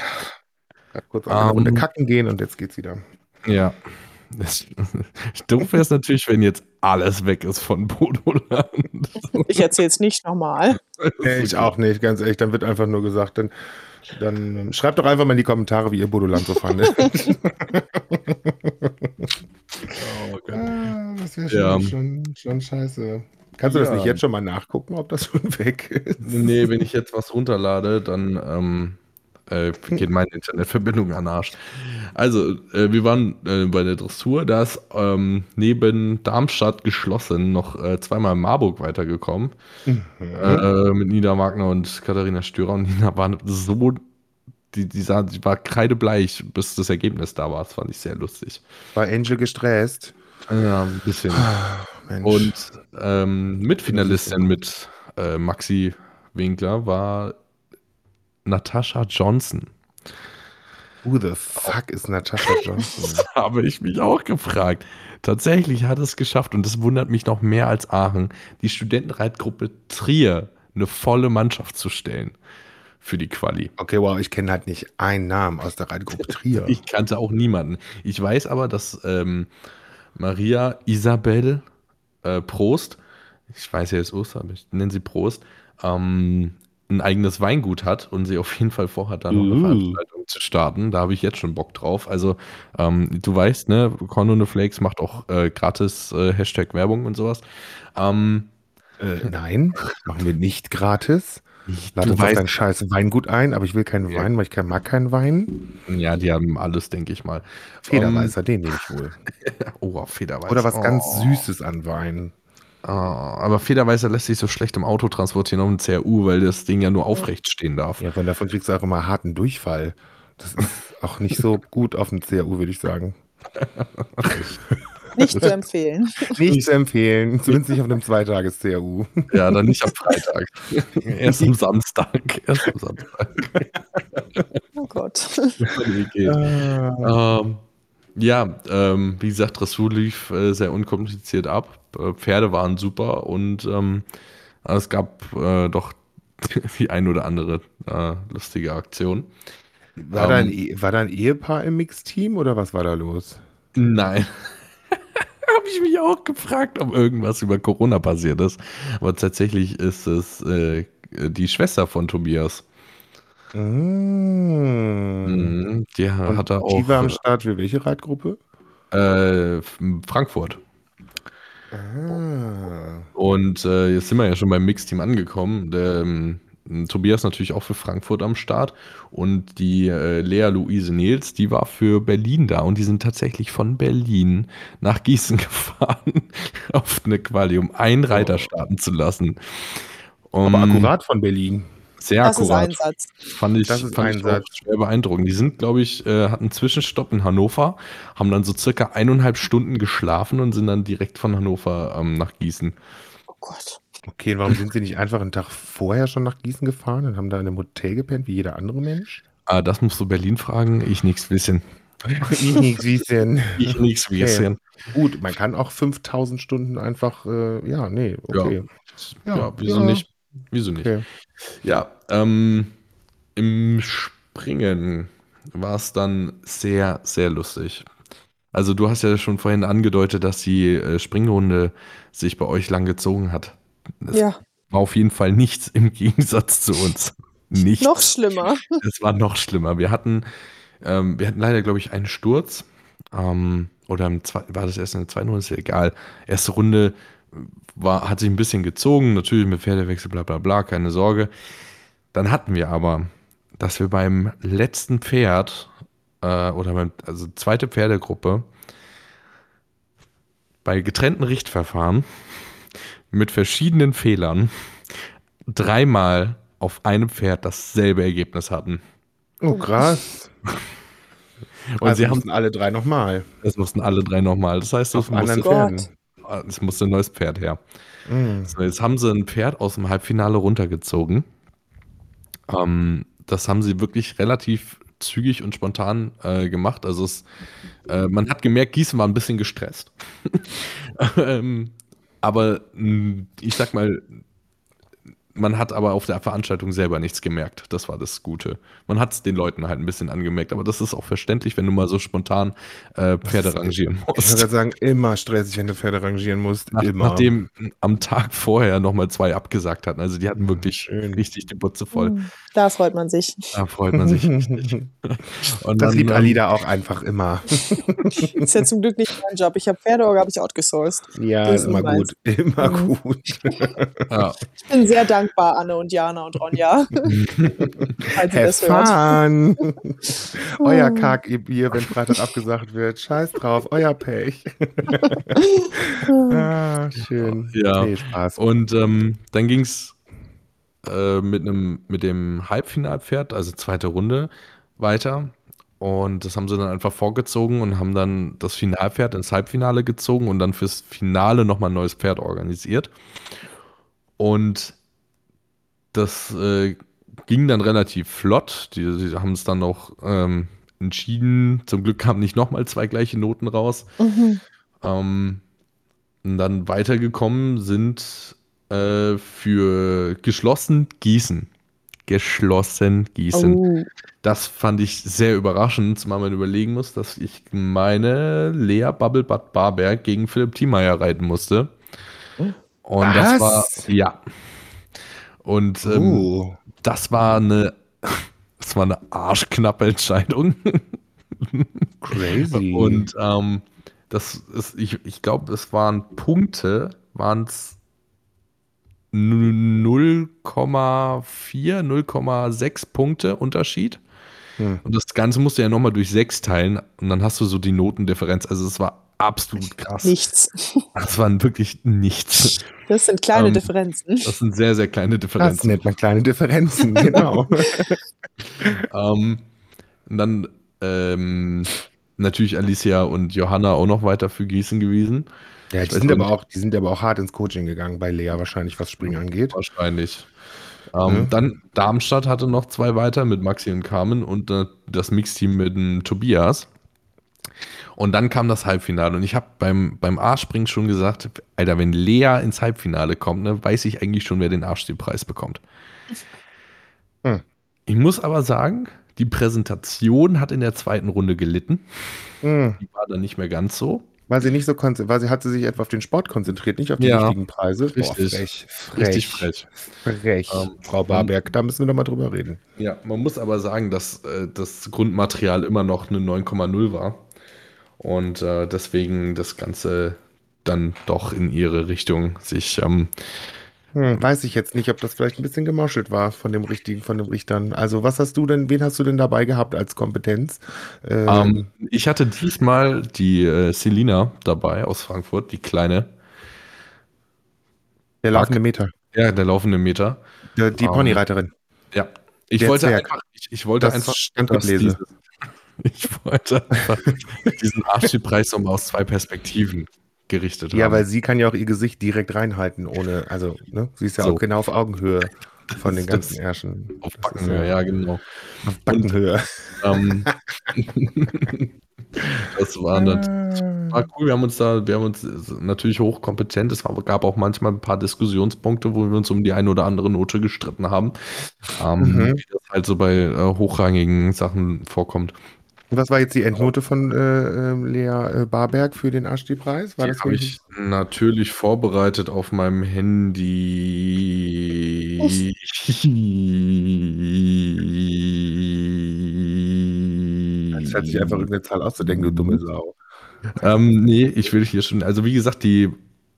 Kurz eine um, Runde kacken gehen und jetzt geht's wieder. Ja. Doof wäre es natürlich, wenn jetzt alles weg ist von Bodoland. Ich erzähle es nicht nochmal. Nee, ich auch nicht, ganz ehrlich. Dann wird einfach nur gesagt, dann, dann schreibt doch einfach mal in die Kommentare, wie ihr Bodoland so fandet. Oh Gott. Ah, das wäre schon, ja. schon, schon scheiße. Kannst du ja. das nicht jetzt schon mal nachgucken, ob das schon weg ist? Nee, wenn ich jetzt was runterlade, dann ähm, äh, geht meine Internetverbindung an den Arsch. Also, äh, wir waren äh, bei der Dressur, da ist ähm, neben Darmstadt geschlossen noch äh, zweimal Marburg weitergekommen. Mhm. Äh, mit Nina Wagner und Katharina Stürer. Und Nina war so, die, die, sah, die war kreidebleich, bis das Ergebnis da war. Das fand ich sehr lustig. War Angel gestresst? Ja, ein bisschen. Mensch. Und ähm, Mitfinalistin mit äh, Maxi Winkler war Natascha Johnson. Who the fuck ist Natascha Johnson? Das habe ich mich auch gefragt. Tatsächlich hat es geschafft, und das wundert mich noch mehr als Aachen, die Studentenreitgruppe Trier eine volle Mannschaft zu stellen für die Quali. Okay, wow, ich kenne halt nicht einen Namen aus der Reitgruppe Trier. Ich kannte auch niemanden. Ich weiß aber, dass ähm, Maria Isabel Äh, Prost, ich weiß ja, ist Ostern, ich nenne sie Prost, ähm, ein eigenes Weingut hat und sie auf jeden Fall vorhat, da noch eine uh. Veranstaltung zu starten. Da habe ich jetzt schon Bock drauf. Also, ähm, du weißt, ne, Korn ohne Flakes macht auch äh, gratis äh, Hashtag Werbung und sowas. Ähm, äh, nein, machen wir nicht gratis. Ich lade uns auf dein scheiß Weingut ein, aber ich will keinen ja. Wein, weil ich kann, mag keinen Wein. Ja, die haben alles, denke ich mal. Federweißer, um, den nehme ich wohl. Oh, Federweißer. Oder was oh. ganz Süßes an Wein. Oh, aber Federweißer lässt sich so schlecht im Auto transportieren auf dem C R U, weil das Ding ja nur aufrecht stehen darf. Ja, von davon kriegst du auch immer harten Durchfall. Das ist auch nicht so gut auf dem C R U, würde ich sagen. Nicht zu empfehlen. Nicht zu empfehlen. Zumindest nicht auf einem Zweitages-C A U. Ja, dann nicht am Freitag. Erst am Samstag. Erst am Samstag. Oh Gott. Ah. Ähm, ja, ähm, wie gesagt, Dressur lief äh, sehr unkompliziert ab. Äh, Pferde waren super und ähm, es gab äh, doch die ein oder andere äh, lustige Aktion. War, um, da ein, war da ein Ehepaar im Mixteam oder was war da los? Nein. Habe ich mich auch gefragt, ob irgendwas über Corona passiert ist. Aber tatsächlich ist es äh, die Schwester von Tobias. Ah. Mhm, die hat er auch. Die war am Start für welche Radgruppe? Äh, Frankfurt. Ah. Und äh, jetzt sind wir ja schon beim Mixteam angekommen. Ähm, Tobias natürlich auch für Frankfurt am Start und die äh, Lea Luise Nils, die war für Berlin da und die sind tatsächlich von Berlin nach Gießen gefahren auf eine Quali, um einen Reiter starten zu lassen. Um, Aber akkurat von Berlin. Sehr das akkurat. Ist ein Satz. Fand ich, das ist fand ein ich Satz. Schwer beeindruckend. Die sind, glaube ich, äh, hatten einen Zwischenstopp in Hannover, haben dann so circa eineinhalb Stunden geschlafen und sind dann direkt von Hannover ähm, nach Gießen. Oh Gott. Okay, warum sind sie nicht einfach einen Tag vorher schon nach Gießen gefahren und haben da in einem Hotel gepennt, wie jeder andere Mensch? Ah, das musst du Berlin fragen. Ich nix wissen. Ich nix wissen. Ich nix wissen. Okay. Gut, man kann auch fünftausend Stunden einfach, äh, ja, nee, okay. Ja, ja, ja wieso ja. nicht? Wieso nicht? Okay. Ja, ähm, im Springen war es dann sehr, sehr lustig. Also du hast ja schon vorhin angedeutet, dass die äh, Springrunde sich bei euch lang gezogen hat. Das ja. war auf jeden Fall nichts im Gegensatz zu uns. Nichts. Noch schlimmer. Es war noch schlimmer. Wir hatten, ähm, wir hatten leider, glaube ich, einen Sturz. Ähm, oder im Zwe- war das erst in der zweiten Runde? Ist ja egal. Erste Runde war, hat sich ein bisschen gezogen. Natürlich mit Pferdewechsel, bla bla bla, keine Sorge. Dann hatten wir aber, dass wir beim letzten Pferd äh, oder beim, also zweite Pferdegruppe bei getrennten Richtverfahren mit verschiedenen Fehlern dreimal auf einem Pferd dasselbe Ergebnis hatten. Oh, krass. Und also sie mussten haben, alle drei nochmal. Das mussten alle drei nochmal. Das heißt, es musste, es musste ein neues Pferd her. Mhm. So, jetzt haben sie ein Pferd aus dem Halbfinale runtergezogen. Ähm, das haben sie wirklich relativ zügig und spontan äh, gemacht. Also es, äh, man hat gemerkt, Gießen war ein bisschen gestresst. ähm, Aber ich sag mal, man hat aber auf der Veranstaltung selber nichts gemerkt. Das war das Gute. Man hat es den Leuten halt ein bisschen angemerkt. Aber das ist auch verständlich, wenn du mal so spontan äh, Pferde rangieren musst. Ich würde sagen, immer stressig, wenn du Pferde rangieren musst. Nach, immer. Nachdem am Tag vorher nochmal zwei abgesagt hatten. Also die hatten wirklich Schön. richtig die Butze voll. Da freut man sich. Da freut man sich richtig. Und das dann, liebt Alida auch einfach immer. Ist ja zum Glück nicht mein Job. Ich habe Pferde oder habe ich outgesourced. Ja, das ist immer gut. Immer mhm. gut. Ja. Ich bin sehr dankbar. Dankbar, Anne und Jana und Ronja. Als ihr das hört. Euer Kack, ihr Bier, wenn Freitag abgesagt wird. Scheiß drauf, euer Pech. ah, schön. Ja. Hey, Spaß. Und ähm, dann ging es äh, mit, einem, mit dem Halbfinalpferd, also zweite Runde, weiter. Und das haben sie dann einfach vorgezogen und haben dann das Finalpferd ins Halbfinale gezogen und dann fürs Finale nochmal ein neues Pferd organisiert. Und das äh, ging dann relativ flott. Die, die haben es dann auch ähm, entschieden. Zum Glück kamen nicht nochmal zwei gleiche Noten raus. Mhm. Ähm, und dann weitergekommen sind äh, für geschlossen Gießen. Geschlossen Gießen. Oh. Das fand ich sehr überraschend, zumal man überlegen muss, dass ich meine Lea Bubblebutt Barberg gegen Philipp Thiemeyer reiten musste. Und Was? das war, ja. Und ähm, uh. das war eine, das war eine arschknappe Entscheidung. Crazy. Und ähm, das ist, ich, ich glaube, es waren Punkte, waren es null Komma vier, null Komma sechs Punkte Unterschied. Hm. Und das Ganze musst du ja nochmal durch sechs teilen und dann hast du so die Notendifferenz. Also es war absolut krass. Nichts. Das waren wirklich nichts. Das sind kleine ähm, Differenzen. Das sind sehr, sehr kleine Differenzen. Das nennt man kleine Differenzen, genau. ähm, und dann ähm, natürlich Alicia und Johanna auch noch weiter für Gießen gewesen. Ja, die sind, aber auch, die sind aber auch hart ins Coaching gegangen bei Lea wahrscheinlich, was Springen angeht. Wahrscheinlich. Ähm, mhm. Dann Darmstadt hatte noch zwei weiter mit Maxi und Carmen und äh, das Mixteam mit dem Tobias. Und dann kam das Halbfinale und ich habe beim, beim A-Springen schon gesagt, Alter, wenn Lea ins Halbfinale kommt, ne, weiß ich eigentlich schon, wer den Arschspielpreis bekommt. Hm. Ich muss aber sagen, Die Präsentation hat in der zweiten Runde gelitten. Mhm. Die war dann nicht mehr ganz so. Weil sie nicht so konzentriert, weil sie hat sie sich etwa auf den Sport konzentriert, nicht auf die ja, richtigen Preise. Richtig. Boah, frech, frech, richtig frech. Frech. Ähm, Frau Barberg, da müssen wir nochmal drüber reden. Ja, man muss aber sagen, dass äh, das Grundmaterial immer noch eine neun Komma null war. Und äh, deswegen das Ganze dann doch in ihre Richtung sich. Ähm, hm, weiß ich jetzt nicht, ob das vielleicht ein bisschen gemauschelt war von dem richtigen, von den Richtern. Also was hast du denn, wen hast du denn dabei gehabt als Kompetenz? Ähm, um, ich hatte diesmal die äh, Selina dabei aus Frankfurt, die kleine. Der laufende Meter. Ja, der laufende Meter. Der, die um, Ponyreiterin. Ja. Ich der wollte Zwerg. einfach, ich, ich wollte das einfach Standardlese. Ich wollte einfach diesen Archivpreis nochmal um aus zwei Perspektiven gerichtet ja, haben. Weil sie kann ja auch ihr Gesicht direkt reinhalten, ohne, also, ne, sie ist ja so. Auch genau auf Augenhöhe von den ganzen Ärschen. Auf Backenhöhe, ja, ja, genau. Auf Backenhöhe. Und, ähm, das war, dann, war cool, wir haben uns da, wir haben uns natürlich hochkompetent, es gab auch manchmal ein paar Diskussionspunkte, wo wir uns um die eine oder andere Note gestritten haben, ähm, mhm. wie das halt so bei äh, hochrangigen Sachen vorkommt. Was war jetzt die Endnote von äh, Lea Barberg für den Ashti-Preis? War die das habe ich natürlich vorbereitet auf meinem Handy. Jetzt hat sich einfach irgendeine Zahl auszudenken, du dumme Sau. Ähm, nee, ich will hier schon, also wie gesagt, die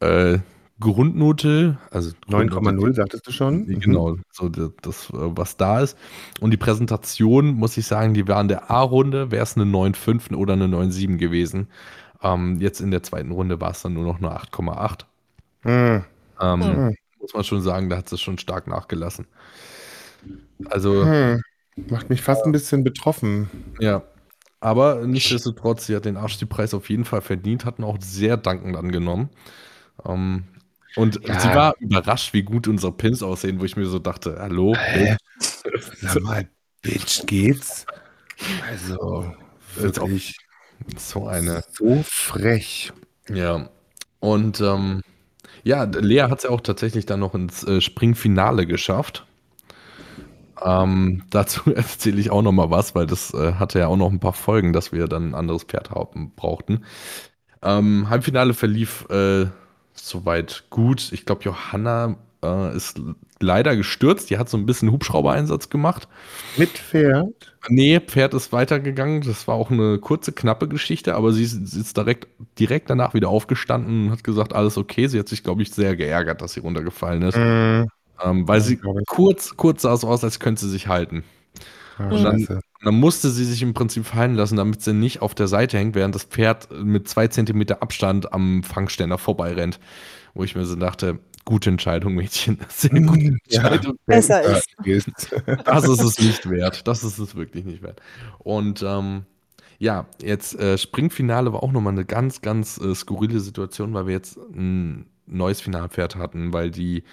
äh, Grundnote, also neun Komma null sagtest du schon. Genau, so das, was da ist. Und die Präsentation, muss ich sagen, die war in der A-Runde, wäre es eine neun Komma fünf oder eine neun Komma sieben gewesen. Ähm, jetzt in der zweiten Runde war es dann nur noch eine acht Komma acht. Mhm. Ähm, mhm. Muss man schon sagen, da hat es schon stark nachgelassen. Also mhm. macht mich fast ein bisschen betroffen. Ja, aber nichtsdestotrotz, sie hat den Arschti-Preis auf jeden Fall verdient, hat ihn auch sehr dankend angenommen. Um, und ja. sie war überrascht, wie gut unsere Pins aussehen, wo ich mir so dachte, hallo? Äh, sag mal, Bitch, geht's? Also, wirklich so eine... So frech. Ja, und ähm, ja, Lea hat es ja auch tatsächlich dann noch ins äh, Springfinale geschafft. Ähm, dazu erzähle ich auch noch mal was, weil das äh, hatte ja auch noch ein paar Folgen, dass wir dann ein anderes Pferd haben, brauchten. Ähm, Halbfinale verlief... Äh, Soweit gut. Ich glaube, Johanna äh, ist leider gestürzt. Die hat so ein bisschen Hubschrauber-Einsatz gemacht. Mit Pferd? Nee, Pferd ist weitergegangen. Das war auch eine kurze, knappe Geschichte. Aber sie ist, sie ist direkt, direkt danach wieder aufgestanden und hat gesagt, alles okay. Sie hat sich, glaube ich, sehr geärgert, dass sie runtergefallen ist. Äh, ähm, weil sie kurz, kurz sah es aus, als könnte sie sich halten. Ah, und dann, dann musste sie sich im Prinzip fallen lassen, damit sie nicht auf der Seite hängt, während das Pferd mit zwei Zentimeter Abstand am Fangständer vorbeirennt. Wo ich mir so dachte, gute Entscheidung, Mädchen. Sehr gute Entscheidung. Ja, besser ist. Das ist es nicht wert. Das ist es wirklich nicht wert. Und ähm, ja, jetzt äh, Springfinale war auch nochmal eine ganz, ganz äh, skurrile Situation, weil wir jetzt ein neues Finalpferd hatten, weil die,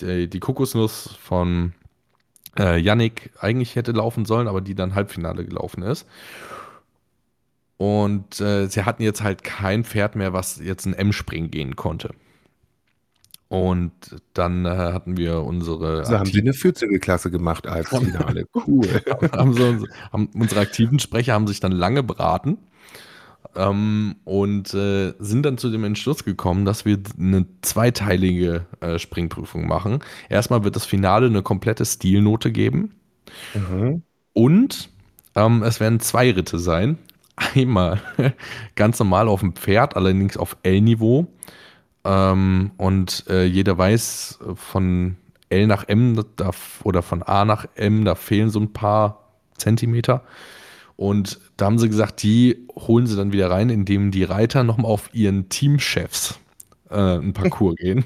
die, die Kokosnuss von Äh, Jannik eigentlich hätte laufen sollen, aber die dann Halbfinale gelaufen ist. Und äh, sie hatten jetzt halt kein Pferd mehr, was jetzt ein M-Spring gehen konnte. Und dann äh, hatten wir unsere... Also haben wir eine vierzehnte Klasse gemacht als Finale. Cool. haben so, haben, unsere aktiven Sprecher haben sich dann lange beraten ähm, und äh, sind dann zu dem Entschluss gekommen, dass wir eine zweiteilige äh, Springprüfung machen. Erstmal wird das Finale eine komplette Stilnote geben. Mhm. Und ähm, es werden zwei Ritte sein. Einmal ganz normal auf dem Pferd, allerdings auf L-Niveau. Ähm, und äh, jeder weiß, von L nach M da, oder von A nach M, da fehlen so ein paar Zentimeter. Und da haben sie gesagt, die holen sie dann wieder rein, indem die Reiter nochmal auf ihren Teamchefs äh, einen Parcours gehen.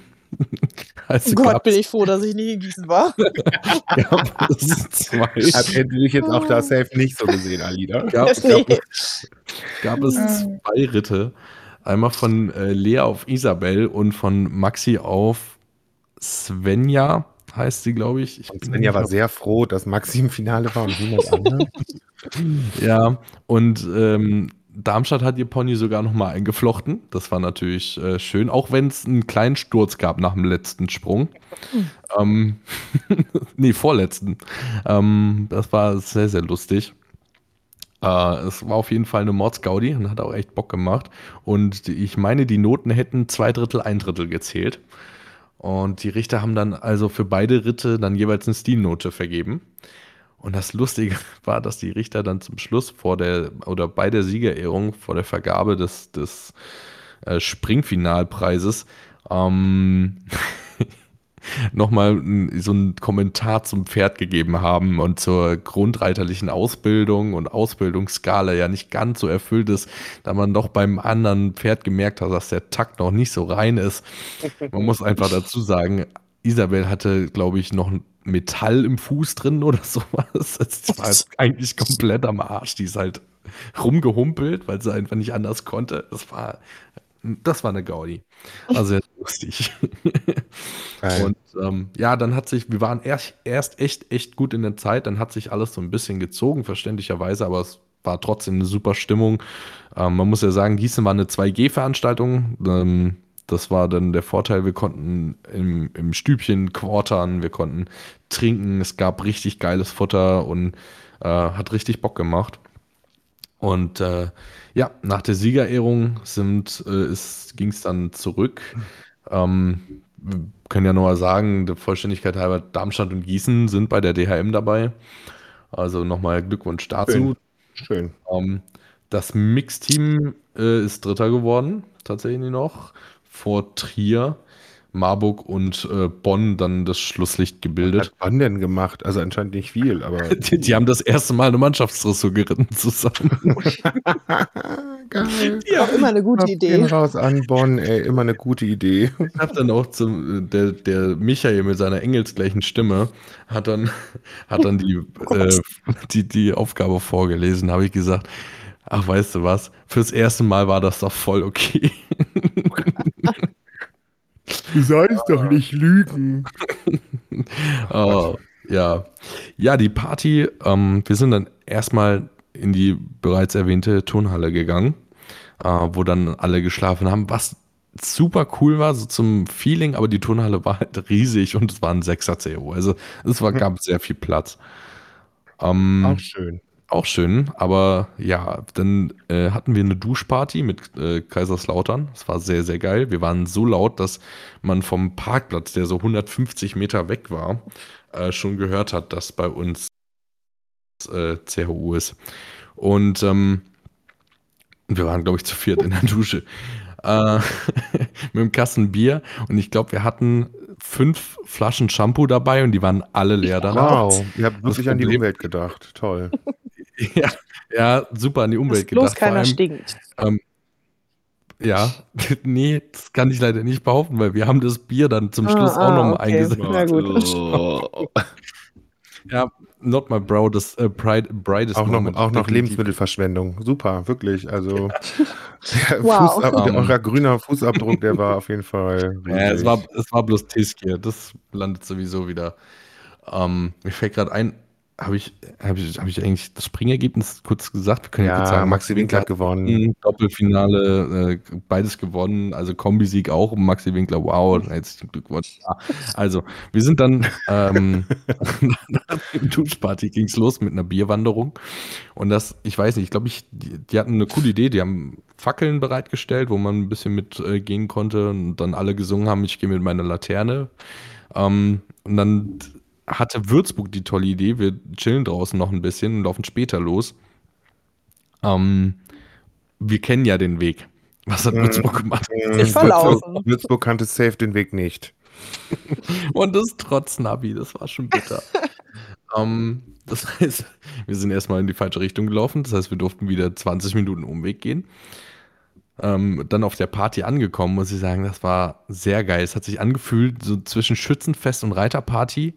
Also oh Gott, bin ich froh, dass ich nie in Gießen war. Ich habe endlich jetzt auch da safe nicht so gesehen, Alida. Gab, gab, gab es zwei Ritte. Einmal von äh, Lea auf Isabel und von Maxi auf Svenja, heißt sie, glaube ich. ich und Svenja war sehr froh, dass Maxi im Finale war und niemand anders. Ja, und ähm, Darmstadt hat ihr Pony sogar nochmal eingeflochten. Das war natürlich äh, schön, auch wenn es einen kleinen Sturz gab nach dem letzten Sprung. Hm. Ähm, nee, vorletzten. Ähm, das war sehr, sehr lustig. Äh, es war auf jeden Fall eine Mordsgaudi und hat auch echt Bock gemacht. Und ich meine, die Noten hätten zwei Drittel, ein Drittel gezählt. Und die Richter haben dann also für beide Ritte dann jeweils eine Stilnote vergeben. Und das Lustige war, dass die Richter dann zum Schluss vor der oder bei der Siegerehrung, vor der Vergabe des, des äh, Springfinalpreises, ähm, nochmal so einen Kommentar zum Pferd gegeben haben und zur grundreiterlichen Ausbildung und Ausbildungsskala ja nicht ganz so erfüllt ist, da man doch beim anderen Pferd gemerkt hat, dass der Takt noch nicht so rein ist. Man muss einfach dazu sagen, Isabel hatte, glaube ich, noch Metall im Fuß drin oder sowas. Das war eigentlich komplett am Arsch. Die ist halt rumgehumpelt, weil sie einfach nicht anders konnte. Das war... Das war eine Gaudi. Also lustig. Und ähm, ja, dann hat sich, wir waren erst, erst echt, echt gut in der Zeit, dann hat sich alles so ein bisschen gezogen, verständlicherweise, aber es war trotzdem eine super Stimmung. Ähm, man muss ja sagen, Gießen war eine zwei G Veranstaltung. Ähm, das war dann der Vorteil, wir konnten im, im Stübchen quartern, wir konnten trinken, es gab richtig geiles Futter und äh, hat richtig Bock gemacht. Und äh, ja, nach der Siegerehrung sind, äh, ging es dann zurück. Ähm, wir können ja nochmal sagen, der Vollständigkeit halber, Darmstadt und Gießen sind bei der D H M dabei. Also nochmal Glückwunsch dazu. Schön. Schön. Ähm, das Mixteam äh, ist Dritter geworden, tatsächlich noch, vor Trier, Marburg und äh, Bonn dann das Schlusslicht gebildet. Was hat Bonn denn gemacht? Also anscheinend nicht viel, aber... die, die haben das erste Mal eine Mannschaftsdressur geritten zusammen. Geil. Ja, immer eine gute ich Idee. Raus an Bonn, ey, immer eine gute Idee. Ich hab dann auch zum, der, der Michael mit seiner engelsgleichen Stimme hat dann, hat dann die, äh, die, die Aufgabe vorgelesen, habe ich gesagt, ach, weißt du was, fürs erste Mal war das doch voll okay. Du sollst ja. doch nicht lügen. oh, ja. ja, die Party, ähm, wir sind dann erstmal in die bereits erwähnte Turnhalle gegangen, äh, wo dann alle geschlafen haben, was super cool war, so zum Feeling, aber die Turnhalle war halt riesig und es war ein sechser C O, also es war, gab sehr viel Platz. Ähm, auch schön. Auch schön, aber ja, dann äh, hatten wir eine Duschparty mit äh, Kaiserslautern. Das war sehr, sehr geil. Wir waren so laut, dass man vom Parkplatz, der so hundertfünfzig Meter weg war, äh, schon gehört hat, dass bei uns äh, C H U ist. Und ähm, wir waren, glaube ich, zu viert in der Dusche. Äh, mit dem Kasten Bier. Und ich glaube, wir hatten fünf Flaschen Shampoo dabei und die waren alle leer danach. Wow, ihr habt wirklich an die Umwelt gedacht. Toll. Ja, ja, super an die Umwelt gedacht. Bloß keiner stinkt. Ähm, ja, nee, das kann ich leider nicht behaupten, weil wir haben das Bier dann zum ah, Schluss ah, auch nochmal okay. eingesetzt. Na gut. Oh. Ja, not my bro, das äh, pride, brightest auch noch, auch noch Lebensmittelverschwendung. Super, wirklich. Also ja. wow. Fußab- wow. euer grüner Fußabdruck, der war auf jeden Fall riesig. Ja, es war, es war bloß Teskier, das landet sowieso wieder. Ähm, mir fällt gerade ein, Habe ich, hab ich, hab ich eigentlich das Springergebnis kurz gesagt? Wir können ja, ja kurz sagen, Maxi Winkler hat gewonnen. Doppelfinale, äh, beides gewonnen. Also Kombisieg auch. Maxi Winkler, wow. Herzlichen Glückwunsch. Also, wir sind dann ähm, nach der Duschparty ging es los mit einer Bierwanderung. Und das, ich weiß nicht, ich glaube, ich, die, die hatten eine coole Idee. Die haben Fackeln bereitgestellt, wo man ein bisschen mitgehen äh, konnte. Und dann alle gesungen haben, ich gehe mit meiner Laterne. Ähm, und dann hatte Würzburg die tolle Idee, wir chillen draußen noch ein bisschen und laufen später los. Ähm, wir kennen ja den Weg. Was hat Würzburg gemacht? Ich verlaufen. Würzburg, Würzburg kannte safe den Weg nicht. Und das trotz Navi, das war schon bitter. ähm, das heißt, wir sind erstmal in die falsche Richtung gelaufen, das heißt, wir durften wieder zwanzig Minuten Umweg gehen. Ähm, dann auf der Party angekommen, muss ich sagen, das war sehr geil. Es hat sich angefühlt, so zwischen Schützenfest und Reiterparty.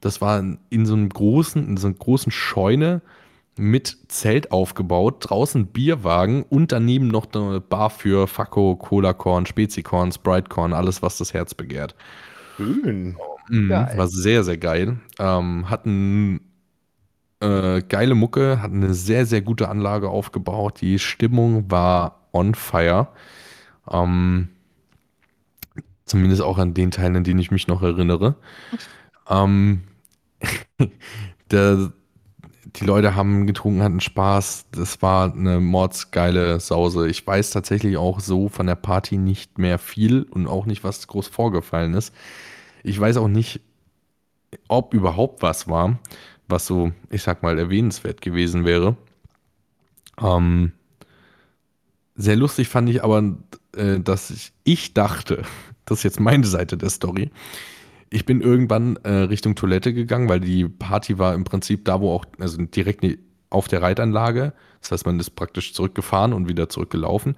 Das war in, in so einem großen, in so einer großen Scheune mit Zelt aufgebaut, draußen Bierwagen und daneben noch eine Bar für Fakko, Cola-Korn, Spezikorn, Sprite-Korn, alles, was das Herz begehrt. Schön. Mhm, war sehr, sehr geil. Ähm, hatten Äh, geile Mucke, hat eine sehr, sehr gute Anlage aufgebaut. Die Stimmung war on fire. Ähm, zumindest auch an den Teilen, an denen ich mich noch erinnere. Ähm, der, die Leute haben getrunken, hatten Spaß. Das war eine mordsgeile Sause. Ich weiß tatsächlich auch so von der Party nicht mehr viel und auch nicht, was groß vorgefallen ist. Ich weiß auch nicht, ob überhaupt was war, was so, ich sag mal, erwähnenswert gewesen wäre. Ähm, sehr lustig fand ich aber, äh, dass ich, ich dachte, das ist jetzt meine Seite der Story, ich bin irgendwann äh, Richtung Toilette gegangen, weil die Party war im Prinzip da, wo auch, also direkt auf der Reitanlage, das heißt, man ist praktisch zurückgefahren und wieder zurückgelaufen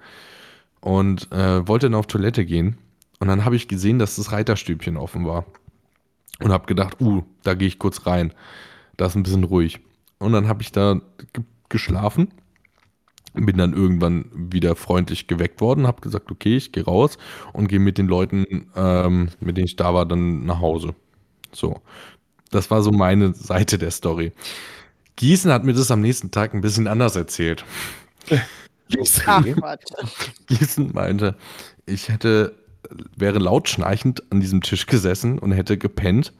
und äh, wollte dann auf Toilette gehen und dann habe ich gesehen, dass das Reiterstübchen offen war und habe gedacht, uh, da gehe ich kurz rein. Da ist ein bisschen ruhig. Und dann habe ich da ge- geschlafen, bin dann irgendwann wieder freundlich geweckt worden, habe gesagt, okay, ich gehe raus und gehe mit den Leuten, ähm, mit denen ich da war, dann nach Hause. So, das war so meine Seite der Story. Gießen hat mir das am nächsten Tag ein bisschen anders erzählt. Gießen, Ach, Gießen meinte, ich hätte, wäre laut schnarchend an diesem Tisch gesessen und hätte gepennt.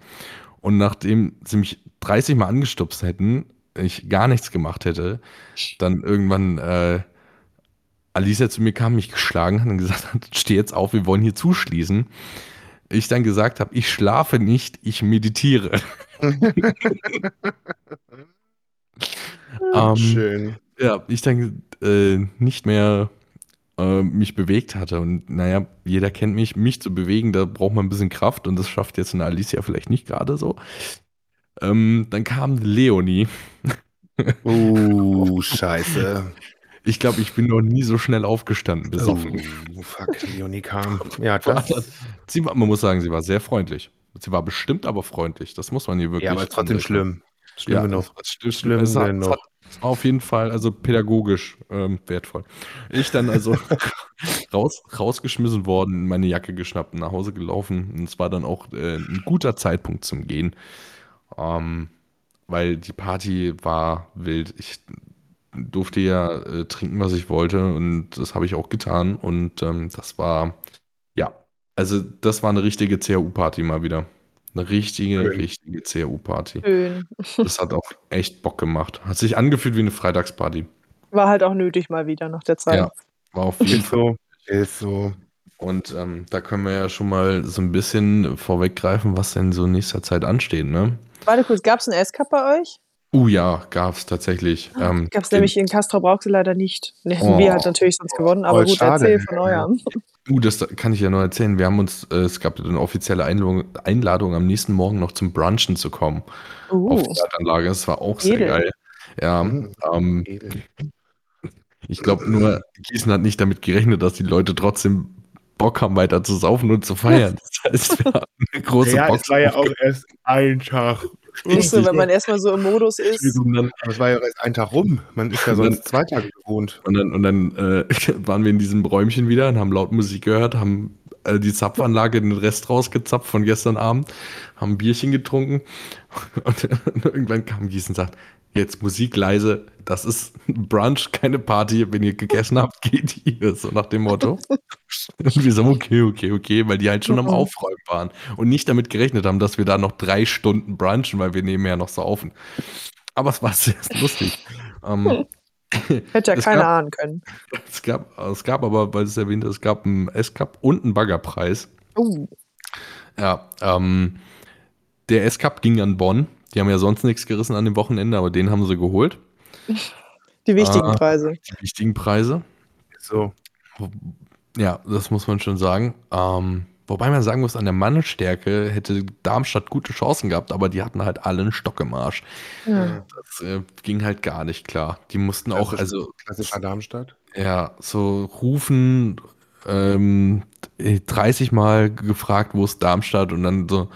Und nachdem sie mich dreißig Mal angestupst hätten, ich gar nichts gemacht hätte, dann irgendwann äh, Alicia zu mir kam, mich geschlagen hat und gesagt hat, steh jetzt auf, wir wollen hier zuschließen. Ich dann gesagt habe, ich schlafe nicht, ich meditiere. ähm, Schön. Ja, ich dann äh, nicht mehr äh, mich bewegt hatte. Und naja, jeder kennt mich, mich zu bewegen, da braucht man ein bisschen Kraft und das schafft jetzt eine Alicia vielleicht nicht gerade so. Ähm, dann kam Leonie. Oh, scheiße. Ich glaube, ich bin noch nie so schnell aufgestanden. Besoffen. Oh, fuck, Leonie kam. Ja, klar. Sie war, man muss sagen, sie war sehr freundlich. Sie war bestimmt aber freundlich. Das muss man hier wirklich. Ja, aber trotzdem schlimm. Schlimm ja, genug. Schlimm, schlimm es hat, genug. Es war auf jeden Fall, also pädagogisch ähm, wertvoll. Ich dann also raus, rausgeschmissen worden, meine Jacke geschnappt, nach Hause gelaufen. Und es war dann auch äh, ein guter Zeitpunkt zum Gehen. Um, weil die Party war wild. Ich durfte ja äh, trinken, was ich wollte und das habe ich auch getan und ähm, das war, ja, also das war eine richtige C H U-Party mal wieder. Eine richtige, Schön. richtige C H U-Party. Schön. Das hat auch echt Bock gemacht. Hat sich angefühlt wie eine Freitagsparty. War halt auch nötig mal wieder nach der Zeit. Ja, war auf jeden Fall. Ist so. Und ähm, da können wir ja schon mal so ein bisschen vorweggreifen, was denn so in nächster Zeit ansteht, ne? Warte kurz, gab es einen S-Cup bei euch? Oh uh, ja, gab es tatsächlich. Ähm, gab es nämlich in Castrop-Rauxel leider nicht. Den hätten oh, wir halt natürlich sonst gewonnen, aber gut, schade. Erzähl von eurem. Uh, das kann ich ja noch erzählen. Wir haben uns, äh, es gab eine offizielle Einladung, Einladung, am nächsten Morgen noch zum Brunchen zu kommen. Uh. Auf die Anlage. Das war auch Edel. Sehr geil. Ja, ähm, ich glaube nur, Gießen hat nicht damit gerechnet, dass die Leute trotzdem Bock haben, weiter zu saufen und zu feiern. Das heißt, wir hatten eine große ja, Box. Ja, es war ja auch erst ein Tag. Weißt du, wenn man erstmal so im Modus ist. Aber es war ja auch erst ein Tag rum. Man ist ja sonst dann, zwei Tage gewohnt. Und dann, und dann äh, waren wir in diesem Räumchen wieder und haben laut Musik gehört, haben äh, die Zapfanlage, den Rest rausgezapft von gestern Abend, haben ein Bierchen getrunken und, und irgendwann kam Gießen und sagt, jetzt Musik leise, das ist ein Brunch, keine Party, wenn ihr gegessen habt, geht ihr, so nach dem Motto. Und wir sagen, okay, okay, okay, weil die halt schon am Aufräumen waren und nicht damit gerechnet haben, dass wir da noch drei Stunden brunchen, weil wir nebenher noch saufen. Aber es war sehr lustig. ähm, Hätte ja keiner ahnen können. Es gab, es gab aber, weil es erwähnt ist, es gab einen S-Cup und einen Baggerpreis. Oh. Ja, ähm, der S-Cup ging an Bonn. Die haben ja sonst nichts gerissen an dem Wochenende, aber den haben sie geholt. Die wichtigen äh, Preise. Die wichtigen Preise. So. Ja, das muss man schon sagen. Ähm, wobei man sagen muss, an der Mannstärke hätte Darmstadt gute Chancen gehabt, aber die hatten halt alle einen Stock im Arsch. Ja. Das äh, ging halt gar nicht klar. Die mussten klassisch, auch, also. Klassischer Darmstadt? Ja, so rufen, ähm, dreißig Mal gefragt, wo ist Darmstadt und dann so.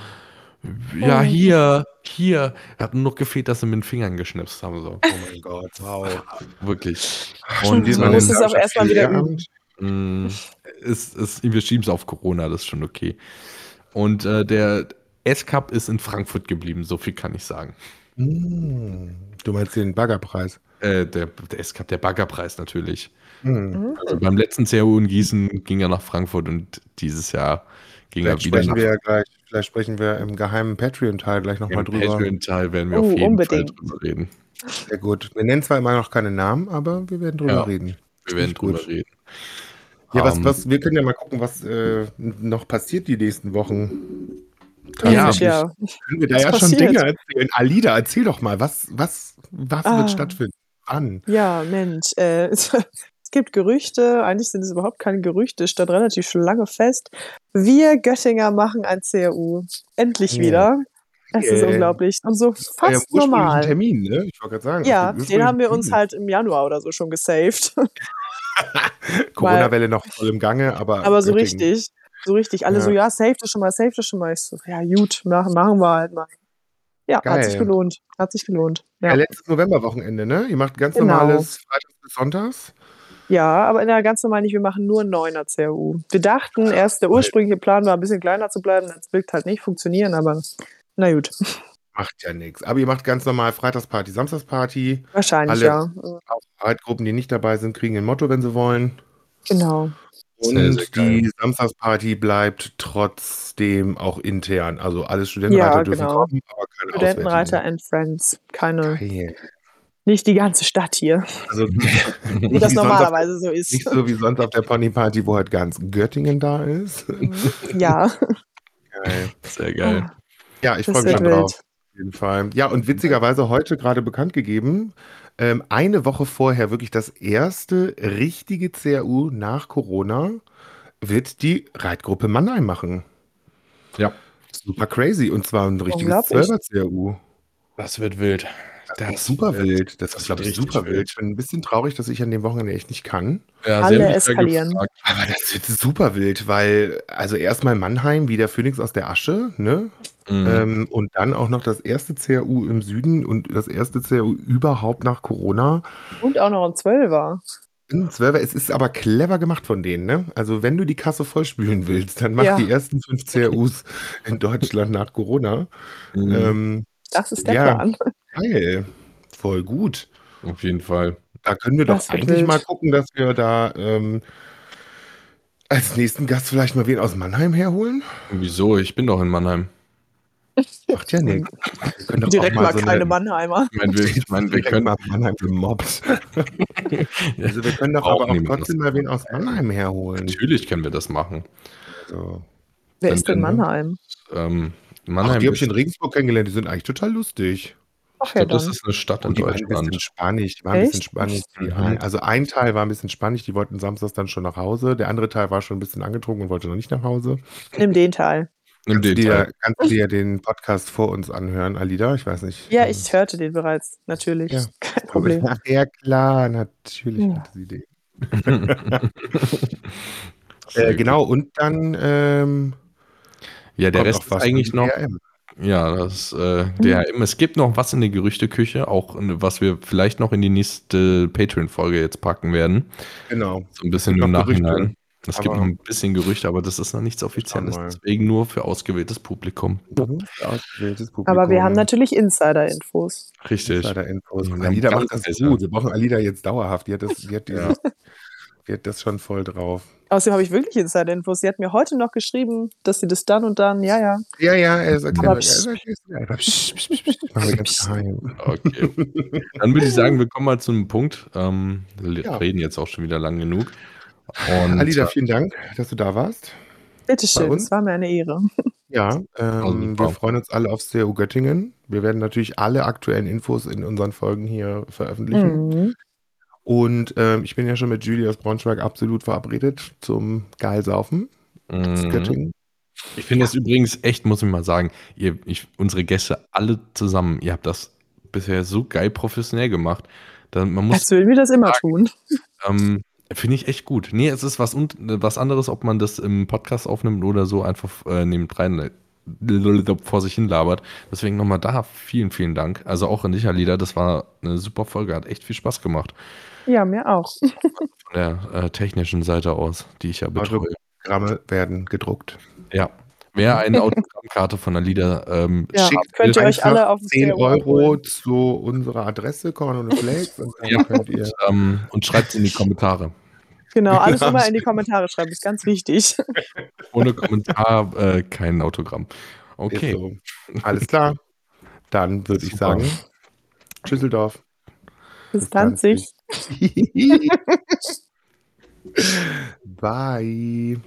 Ja, hier, hier. Hat nur noch gefehlt, dass sie mit den Fingern geschnipst haben. So. Oh mein Gott, wow. Wirklich. Und man muss es auch erstmal wieder üben. Ist, ist, wir schieben es auf Corona, das ist schon okay. Und äh, der S-Cup ist in Frankfurt geblieben, so viel kann ich sagen. Mm, du meinst den Baggerpreis? Äh, der, der, es gab der Baggerpreis natürlich. Mm. Also beim letzten C A U in Gießen ging er nach Frankfurt und dieses Jahr ging vielleicht er wieder sprechen wir ja gleich, vielleicht sprechen wir im geheimen Patreon-Teil gleich nochmal drüber. Im Patreon-Teil werden wir oh, auf jeden unbedingt. Fall drüber reden. Sehr gut. Wir nennen zwar immer noch keine Namen, aber wir werden drüber ja, reden. Wir werden drüber gut. reden. Ja, was, was, wir können ja mal gucken, was äh, noch passiert die nächsten Wochen. Ja, ja. Können wir da was ja passiert? Schon Dinge erzählen? Alida, erzähl doch mal, was, was, was ah. wird stattfinden? An. Ja, Mensch, äh, es, es gibt Gerüchte, eigentlich sind es überhaupt keine Gerüchte, stand relativ schon lange fest. Wir Göttinger machen ein C A U. Endlich ja. wieder. Das äh, ist unglaublich. Und so fast ja, normal. Termin, ne? Ich wollte gerade sagen. Ja, den haben wir uns halt im Januar oder so schon gesaved. Corona-Welle noch voll im Gange, aber. Aber so Göttingen. richtig, so richtig. Alle ja. so, ja, safe das schon mal, safe das schon mal. Ich so, ja, gut, machen, machen wir halt mal. Ja, Geil. hat sich gelohnt. Hat sich gelohnt. Ja, ja letztes Novemberwochenende, ne? Ihr macht ganz genau. normales Freitags bis Sonntags. Ja, aber in der ganz normalen, wir machen nur neuner C A U. Wir dachten erst, der ursprüngliche Plan war, ein bisschen kleiner zu bleiben. Das wird halt nicht funktionieren, aber na gut. Macht ja nichts. Aber ihr macht ganz normal Freitagsparty, Samstagsparty. Wahrscheinlich, Alle, ja. Auch Reitgruppen, die nicht dabei sind, kriegen ein Motto, wenn sie wollen. Genau. Und sehr, sehr die Samstagsparty bleibt trotzdem auch intern. Also alle Studentenreiter ja, dürfen genau. kommen, aber keine Studentenreiter and Friends. Keine. Geil. Nicht die ganze Stadt hier. Also, wie das wie normalerweise Sonntag, so ist. Nicht so wie sonst auf der Ponyparty, wo halt ganz Göttingen da ist. Ja. Geil. Sehr geil. Ja, ich freue mich schon wild. drauf. Auf jeden Fall. Ja, und witzigerweise heute gerade bekannt gegeben, ähm, eine Woche vorher wirklich das erste richtige C A U nach Corona wird die Reitgruppe Mannheim machen. Ja. Super crazy. Und zwar ein richtiges Zwölfer-C A U. Das wird wild. Das, das ist super wild. wild. Das, das ist, glaube ich, super wild. Ich bin ein bisschen traurig, dass ich an dem Wochenende echt nicht kann. Ja, Alle eskalieren. Aber das wird super wild, weil, also erstmal Mannheim wie der Phönix aus der Asche, ne? Mhm. Ähm, und dann auch noch das erste C A U im Süden und das erste C A U überhaupt nach Corona. Und auch noch ein Zwölfer. Ein Zwölfer. Es ist aber clever gemacht von denen, ne? Also, wenn du die Kasse vollspülen willst, dann mach ja. die ersten fünf C A Us in Deutschland nach Corona. Mhm. Ähm, das ist der ja. Plan. Geil, voll gut. Auf jeden Fall. Da können wir das doch eigentlich wild. mal gucken, dass wir da ähm, als nächsten Gast vielleicht mal wen aus Mannheim herholen. Wieso? Ich bin doch in Mannheim. Macht ja nichts. Direkt mal, mal so keine eine, Mannheimer. Ich meine, wir, ich mein, wir können mal Mannheim gemobbt. Also wir können doch auch aber auch trotzdem mal wen aus Mannheim herholen. Natürlich können wir das machen. So. Wer Dann ist denn Mannheim? Ähm, Mannheim Ach, die habe ich in Regensburg kennengelernt. Die sind eigentlich total lustig. Ach, ich glaube, das ist eine Stadt in die Deutschland. War ein bisschen spanisch, war ein bisschen spanisch. Ja. Also ein Teil war ein bisschen spanisch, die wollten samstags dann schon nach Hause. Der andere Teil war schon ein bisschen angetrunken und wollte noch nicht nach Hause. Nimm den Teil. Nimm den dir, Teil. Kannst du dir den Podcast vor uns anhören, Alida? Ich weiß nicht. Ja, ich hörte den bereits, natürlich. Ja. Kein Problem. Ja, klar, natürlich ja. hatte sie den. äh, genau, und dann ähm, ja, der Rest ist eigentlich noch D H M. Ja, das äh, D H M. Mhm. Es gibt noch was in der Gerüchteküche, auch was wir vielleicht noch in die nächste Patreon-Folge jetzt packen werden. Genau. So ein bisschen im Nachhinein. Es gibt noch ein bisschen Gerüchte, aber das ist noch nichts Offizielles. Deswegen nur für ausgewähltes Publikum. Mhm. Für ausgewähltes Publikum. Aber wir haben natürlich Insider-Infos. Richtig. Insider-Infos. Und Alida macht das gut. Wir brauchen Alida jetzt dauerhaft. Die hat das, die hat ja. die hat das schon voll drauf. Außerdem habe ich wirklich Insider-Infos. Sie hat mir heute noch geschrieben, dass sie das dann und dann, ja, ja. Ja, ja, er sagt, aber okay. Dann würde ich sagen, wir kommen mal zu einem Punkt. Ähm, wir ja. reden jetzt auch schon wieder lang genug. Und Alida, vielen Dank, dass du da warst. Bitteschön, es war mir eine Ehre. Ja, ähm, wir freuen uns alle auf C A U Göttingen. Wir werden natürlich alle aktuellen Infos in unseren Folgen hier veröffentlichen. Mhm. Und ähm, ich bin ja schon mit Julius Braunschweig absolut verabredet zum Geilsaufen. Mm. Ich finde das übrigens echt, muss ich mal sagen, ihr, ich, unsere Gäste alle zusammen, ihr habt das bisher so geil professionell gemacht. Da, man muss Als würden wir das immer sagen, tun. Ähm, finde ich echt gut. Nee, es ist was, und, was anderes, ob man das im Podcast aufnimmt oder so einfach äh, nebendrein vor sich hin labert. Deswegen nochmal da vielen, vielen Dank. Also auch an dich, Alida, das war eine super Folge, hat echt viel Spaß gemacht. Ja, mir auch. Von der äh, technischen Seite aus, die ich ja betreue. Autogramme werden gedruckt. Ja, Wer eine Autogrammkarte von Alida ähm, ja, schickt, könnt ihr euch alle auf zehn Euro zu unserer Adresse, Korn und Flakes. Und, ja, könnt ihr, ähm, und schreibt es in die Kommentare. Genau, alles immer in die Kommentare schreiben, ist ganz wichtig. Ohne Kommentar äh, kein Autogramm. Okay. So. Alles klar. Dann würde ich sagen, Schüsseldorf. Bis zwanzig. Bye.